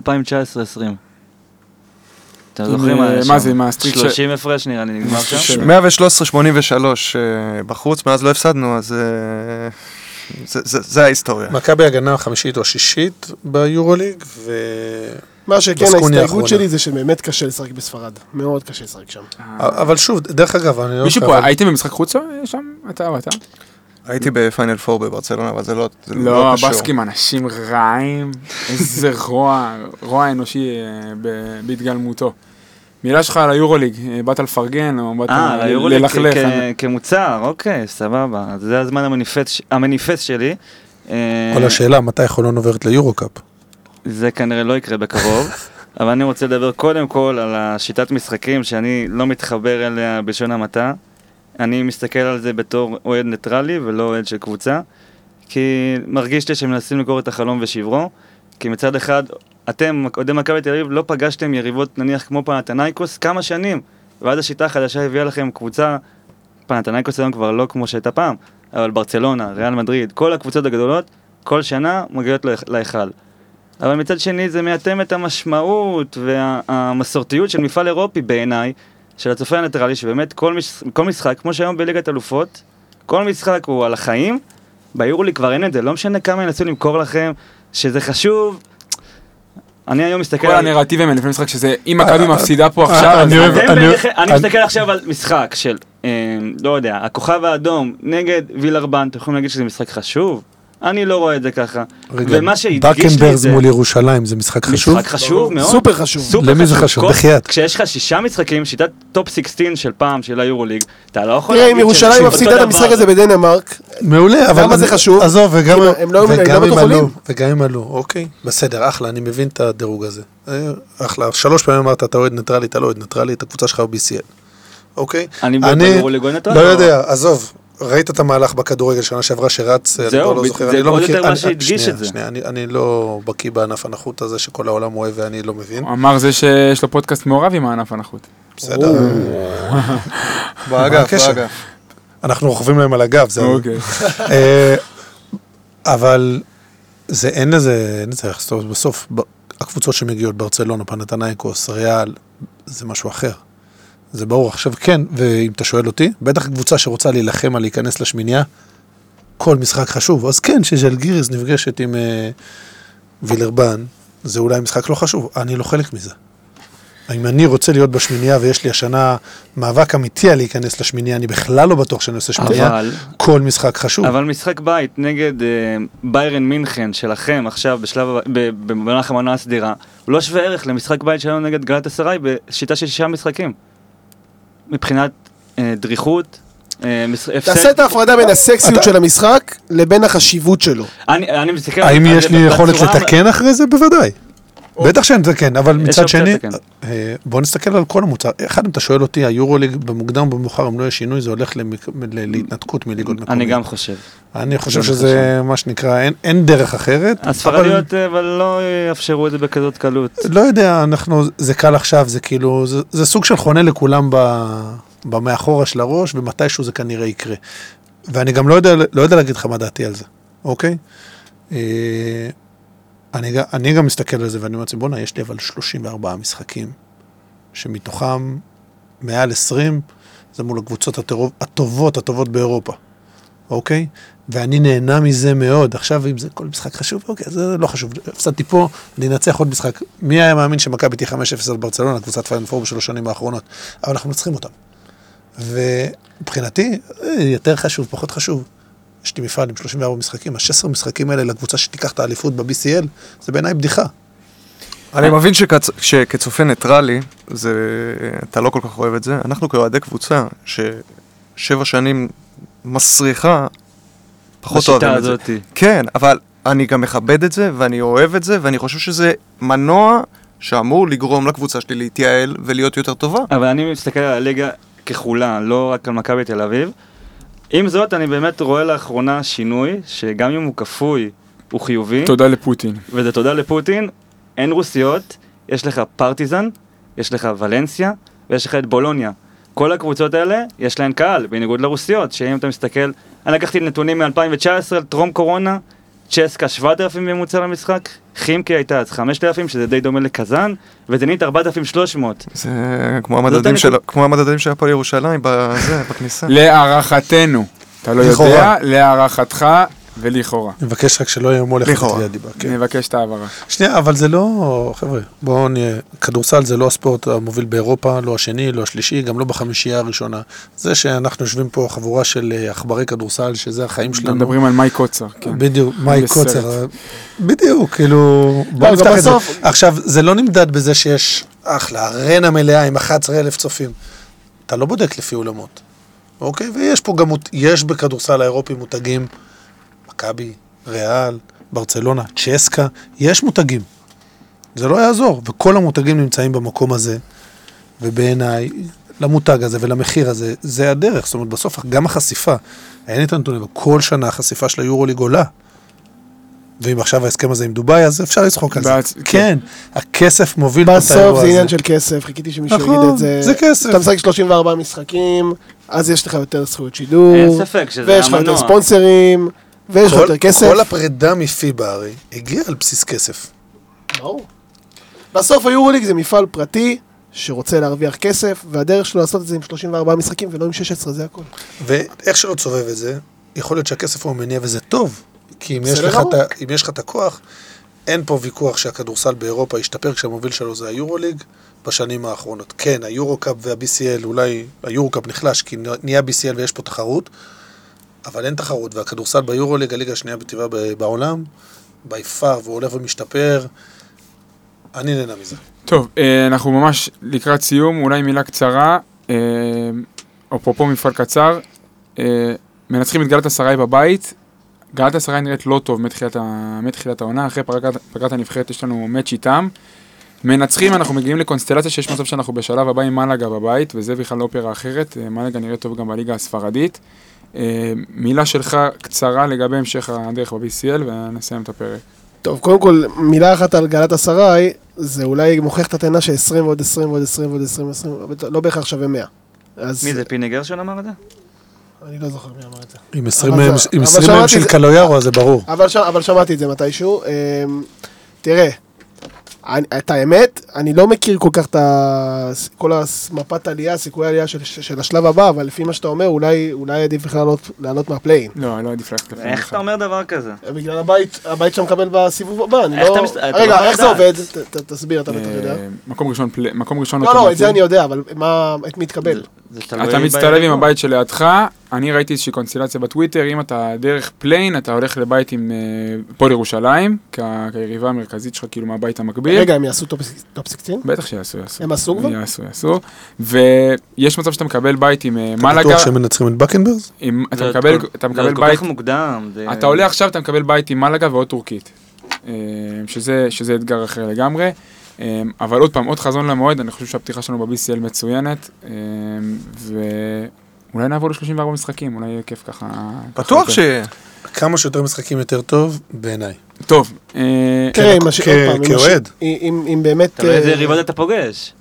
אתה זוכרים מה זה? 30 הפרש נראה לי, נגמר שם? 113-83 בחוץ, מאז לא הפסדנו, אז זה ההיסטוריה. מכבי הגנה החמישית או השישית ביורוליג, ו... מה שכן, ההסתייגות שלי זה שבאמת קשה לשחק בספרד. מאוד קשה לשחק שם. אבל שוב, דרך אגב, אני לא... מישהו פה, הייתם במשחק חוץ שם? אתה? הייתי בפיינל 4 בברצלונה, אבל זה לא קשור. לא, הבאסקים אנשים רעים. איזה רוע אנושי בהתגלמותו. מילה שלך על היורוליג, באת לפרגן או באת ללכלך. כמוצר, אוקיי, סבבה. זה הזמן המניפסט שלי. כל השאלה, מתי חולון עוברת ליורוקאפ? זה כנראה לא יקרה בקרוב, אבל אני רוצה לדבר קודם כל על השיטת משחקים שאני לא מתחבר אליה בשון המטה. אני מסתכל על זה בתור אוהד ניטרלי ולא אוהד של קבוצה, כי מרגיש לי שמנסים לקרוא את החלום ושברו, כי מצד אחד, אתם, עודי מכבי תל אביב, לא פגשתם יריבות נניח כמו פנתנייקוס כמה שנים, ועד השיטה החדשה הביאה לכם קבוצה, פנתנייקוס היום כבר לא כמו שהייתה פעם, אבל ברצלונה, ריאל מדריד, כל הקבוצות הגדולות, כל שנה מגיעות להיכל. אבל מצד שני זה מייתם את המשמעות והמסורתיות של מפעל אירופי בעיניי, של הצופה הניטרלי, שבאמת כל משחק, כמו שהיום בליגת אלופות, כל משחק הוא על החיים, ביורוליג כבר אין את זה, לא משנה כמה ינסו למכור לכם, שזה חשוב. אני היום מסתכל... כל הנרטיב הם לפני משחק שזה, אם מכבי מפסידה פה עכשיו... אני מסתכל עכשיו על משחק של, לא יודע, הכוכב האדום נגד וילרבן, אתם יכולים להגיד שזה משחק חשוב? אני לא רואה את זה ככה. ומה שהדגיש לי את זה... מול ירושלים, זה משחק חשוב? משחק חשוב מאוד. סופר חשוב. למי זה חשוב? בחייאת. כשיש לך 6 משחקים, שיטת טופ 16 של פעם, של היורוליג, אתה לא יכול... אם ירושלים מפסידה את המשחק הזה בדנמרק, מעולה, אבל... למה זה חשוב? עזוב, וגם אם עלו, אוקיי. בסדר, אחלה, אני מבין את הדירוג הזה. אחלה, 3 פעמים אמרת, אתה אוהד ניטרלי, אתה לא אוהד ניטרלי, את הקבוצה שלך ב-BCL. אוקיי? ראית את המהלך בכדורגל שנה שעברה שרץ, אני לא זוכר, אני לא מכיר, אני לא בקיא בענף הנחות הזה שכל העולם אוהב ואני לא מבין. אמר זה שיש לו פודקאסט מעורב עם הענף הנחות. בסדר. באגב. אנחנו רוכבים להם על הגב, זהו. אבל אין לזה, בסוף, הקבוצות שמגיעות ברצלונה, פנתנייקוס, ריאל, זה משהו אחר. זה ברור, עכשיו כן, ואם אתה שואל אותי, בטח קבוצה שרוצה להילחם על להיכנס לשמיניה, כל משחק חשוב, אז כן, שז'לגיריס נפגשת עם וילרבן, זה אולי משחק לא חשוב, אני לא חלק מזה. אם אני רוצה להיות בשמיניה, ויש לי השנה מאבק אמיתי על להיכנס לשמיניה, אני בכלל לא בטוח שאני עושה שמיניה, אבל... כל משחק חשוב. אבל משחק בית נגד ביירן מינכן שלכם, עכשיו בשלב, במהלך המנה הסדירה, הוא לא שווה ערך למשחק בית שלנו נגד גלאטסראי בשיטה של 6 משחקים. מבחינת דריכות, תעשה את ההפרדה בין הסקסיות של המשחק לבין החשיבות שלו. האם יש לי יכולת לתקן אחרי זה? בוודאי. בטח שאין לתקן, אבל מצד שני, בואו נסתכל על כל המוצר. אחד, אם אתה שואל אותי, היורוליג במוקדם ובמאוחר, אם לא יש שינוי, זה הולך להתנתקות מליגות מקומיות. אני גם חושב. אני חושב שזה מה שנקרא, אין דרך אחרת. הספרדיות, אבל לא יאפשרו את זה בכזאת קלות. לא יודע, זה קל עכשיו, זה כאילו, זה סוג של חונה לכולם במאחורה של הראש, ומתישהו זה כנראה יקרה. ואני גם לא יודע להגיד לך מה דעתי על זה, אוקיי? אני גם מסתכל על זה ואני אומר, בונה, יש לי אבל 34 משחקים, שמתוכם מעל 20 זה מול הקבוצות הטובות באירופה, אוקיי? ואני נהנה מזה מאוד. עכשיו, אם זה כל משחק חשוב, אוקיי, זה לא חשוב. הפסדתי פה, אני נצח עוד משחק. מי היה מאמין שמכבי תהיה 5-0 על ברצלונה, קבוצת פיינל פור בשלוש שנים האחרונות? אבל אנחנו נצחים אותם. ובחינתי, יותר חשוב, פחות חשוב. יש לי מפעל עם 34 משחקים, ה-16 משחקים האלה לקבוצה שתיקח את האליפות ב-BCL, זה בעיניי בדיחה. אני מבין שכצופה ניטרלי, אתה לא כל כך אוהב את זה, אנחנו כאוהדי קבוצה ש7 שנים מסריחה, פחות אוהבים את זה. כן, אבל אני גם מכבד את זה, ואני אוהב את זה, ואני חושב שזה מנוע שאמור לגרום לקבוצה שלי להתייעל ולהיות יותר טובה. אבל אני מסתכל על הליגה כחולה, לא רק על מכבי תל אביב. עם זאת, אני באמת רואה לאחרונה שינוי, שגם אם הוא כפוי, הוא חיובי. תודה לפוטין. וזה תודה לפוטין. אין רוסיות, יש לך פרטיזן, יש לך ולנסיה, ויש לך את בולוניה. כל הקבוצות האלה, יש להן קהל, בניגוד לרוסיות, שאם אתה מסתכל, אני לקחתי נתונים מ-2019, טרום קורונה, צ'סקה 7,000 בממוצע למשחק, חימקי הייתה אז 5,000, שזה די דומה לקזן, וזנית 4,300. זה כמו המדדים של הפועל ירושלים בכניסה. להערכתנו, אתה לא יודע, להערכתך ולכאורה. נבקש רק שלא יאמרו לך את לידי בה. נבקש את העברה. שנייה, אבל זה לא, חבר'ה, בואו נהיה, כדורסל זה לא הספורט המוביל באירופה, לא השני, לא השלישי, גם לא בחמישייה הראשונה. זה שאנחנו יושבים פה חבורה של אכברי כדורסל, שזה החיים שלנו. מדברים על מי קוצר. בדיוק, מי קוצר. בדיוק, כאילו, בואו נפתח את זה. עכשיו, זה לא נמדד בזה שיש אחלה, ארנה מלאה עם 11,000 צופים. אתה לא בודק לפי עולמות. אוקיי? ויש פה גם, יש בכדורסל האירופי מותגים קאבי, ריאל, ברצלונה, צ'סקה, יש מותגים. זה לא יעזור, וכל המותגים נמצאים במקום הזה, ובעיניי, למותג הזה ולמחיר הזה, זה הדרך. זאת אומרת, בסוף, גם החשיפה, אין את הנתונים, כל שנה החשיפה של היורוליג עולה. ואם עכשיו ההסכם הזה עם דובאי, אז אפשר לצחוק על זה. כן, הכסף מוביל את האירוע הזה. בסוף זה עניין של כסף, חיכיתי שמישהו יגיד את זה. זה כסף. אתה משחק 34 משחקים, אז יש לך יותר זכויות שידור. אין ספק שזה המנוע. ויש לך יותר ספונסרים. ויש יותר כסף. כל הפרידה מפיבה הרי הגיעה על בסיס כסף. ברור. בסוף היורוליג זה מפעל פרטי שרוצה להרוויח כסף, והדרך שלו לעשות את זה עם 34 משחקים ולא עם 16, זה הכל. ואיך שלא צובב את זה, יכול להיות שהכסף הוא מניע וזה טוב, כי אם יש לך את הכוח, אין פה ויכוח שהכדורסל באירופה ישתפר כשהמוביל שלו זה היורוליג בשנים האחרונות. כן, היורוקאפ וה-BCL, אולי היורוקאפ נחלש כי נהיה BCL ויש פה תחרות, אבל אין תחרות, והכדורסל ביורוליג, הליגה השנייה בטבעה בעולם, ביפר, והוא הולך ומשתפר, אני נהנה מזה. טוב, אנחנו ממש לקראת סיום, אולי מילה קצרה, אפרופו מפעל קצר, מנצחים את גלת הסראי בבית, גלת הסראי נראית לא טוב מתחילת העונה, אחרי פגרת הנבחרת יש לנו מאץ' איתם, מנצחים, אנחנו מגיעים לקונסטלציה שיש מצב שאנחנו בשלב הבא עם מלאגה בבית, וזה בכלל לא אופרה אחרת, מלאגה נראית טוב גם בליגה הספרדית, מילה שלך קצרה לגבי המשך הדרך ב-BCL ונסיים את הפרק. טוב, קודם כל, מילה אחת על גלת הסראי, זה אולי מוכיח את הטענה ש-20 ועוד 20 ועוד 20 ועוד 20 לא בהכרח שווה 100. מי זה, פיני גרשון אמר את זה? אני לא זוכר מי אמר את זה. עם 20 מהם של קלויארו, אז זה ברור. אבל שמעתי את זה מתישהו. תראה, את האמת, אני לא מכיר כל כך את כל המפת העלייה, סיכוי העלייה של השלב הבא, אבל לפי מה שאתה אומר, אולי עדיף לך לענות מהפלייאין. לא, לא עדיף לך. איך אתה אומר דבר כזה? בגלל הבית שאתה מקבל בסיבוב הבא, אני לא... רגע, איך זה עובד? תסביר, אתה יודע. מקום ראשון... לא, את זה אני יודע, אבל את מי תקבל? אתה מצטלב עם הבית שלידך, אני ראיתי איזושהי קונסטלציה בטוויטר, אם אתה דרך פליין, אתה הולך לבית עם פועל ירושלים, כיריבה המרכזית שלך, כאילו מהבית המקביל. רגע, הם יעשו טופ 16? בטח שיעשו. הם עשו כבר? יעשו. ויש מצב שאתה מקבל בית עם מלאגה. אתה בטוח שהם מנצחים את בקנברס? אתה מקבל בית... זה כל כך מוקדם. אתה עולה עכשיו, אתה מקבל בית עם מלאגה ועוד טורקית. שזה אתגר אחר לגמרי. אבל עוד פעם, עוד חזון למועד, אני חושב שהפתיחה שלנו ב-BCL מצוינת, ואולי נעבור ל-34 משחקים, אולי יהיה כיף ככה... בטוח ש... כמה שיותר משחקים יותר טוב, בעיניי. טוב. תראה, כאוהד. אם באמת... אתה באמת ריבוד אתה פוגש.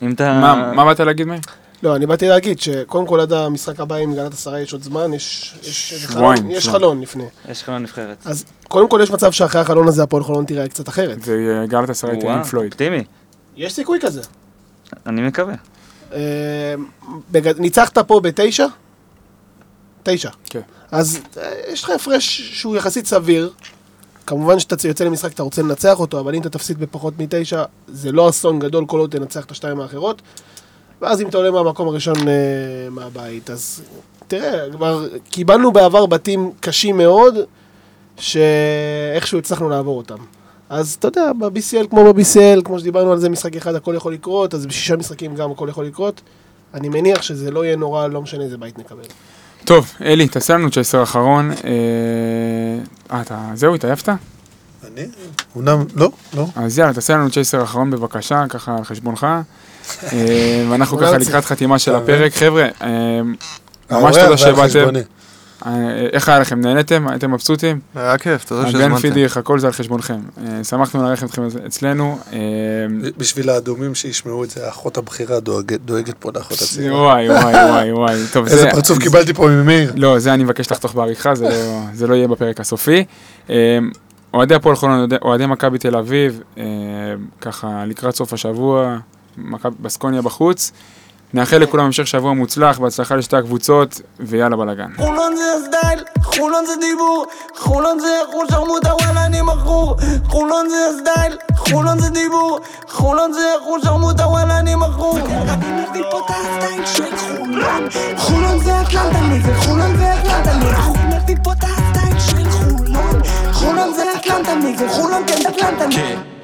מה באת להגיד מהם? לא, אני באתי להגיד שקודם כל עד המשחק הבא עם גלת הסראי יש עוד זמן, יש חלון לפני. יש חלון נבחרת. אז קודם כל יש מצב שאחרי החלון הזה הפועל חולון תראה קצת אחרת. זה גלת הסראי תהיה עם פלויד. אופטימי. יש סיכוי כזה. אני מקווה. ניצחת פה בתשע? תשע. כן. אז יש לך הפרש שהוא יחסית סביר, כמובן שאתה יוצא למשחק, אתה רוצה לנצח אותו, אבל אם אתה תפסיד בפחות מ9, זה לא אסון גדול, כל עוד תנצח את השתיים האחרות, ואז אם אתה עולה מהמקום הראשון מהבית, אז תראה, כבר קיבלנו בעבר בתים קשים מאוד, שאיכשהו הצלחנו לעבור אותם. אז אתה יודע, ב-BCL כמו ב-BCL, כמו שדיברנו על זה משחק אחד, הכל יכול לקרות, אז בשישה משחקים גם הכל יכול לקרות, אני מניח שזה לא יהיה נורא, לא משנה איזה בית נקבל. טוב, אלי, תעשה לנו 19 האחרון. זהו, התעייפת? אני? אומנם, לא. אז יאללה, תעשה לנו 19 האחרון בבקשה, ככה על חשבונך. ואנחנו ככה לקראת חתימה של הפרק. חבר'ה, ממש תודה שבאתם. איך היה לכם? נהנתם? הייתם מבסוטים? היה כיף, תודה שהזמנתם. הגן פידיך, הכל זה על חשבונכם. שמחנו להריח אתכם אצלנו. בשביל האדומים שישמעו את זה, האחות הבכירה דואגת פה לאחות הצעירה. וואי. איזה פרצוף קיבלתי פה ממאיר. לא, זה אני מבקש לחתוך בעריכה, זה לא יהיה בפרק הסופי. אוהדי הפועל חולון, אוהדי מכבי תל אביב, ככה לקראת סוף השבוע, בסקוניה בחוץ. נאחל לכולם המשך שבוע מוצלח, בהצלחה לשתי הקבוצות, ויאללה בלגן. חולון זה הסדייל, חולון זה דיבור, חולון זה חול שרמוטה, וואלה אני מכור. חולון זה הסדייל, חולון זה דיבור, חולון זה חול שרמוטה, וואלה אני מכור. רבים נותנים פה את הסדייל של חולון, חולון זה אטלנטלי, חולון זה אטלנטלי, רבים נותנים פה את הסדייל של חולון, חולון זה אטלנטלי, חולון כן אטלנטלי.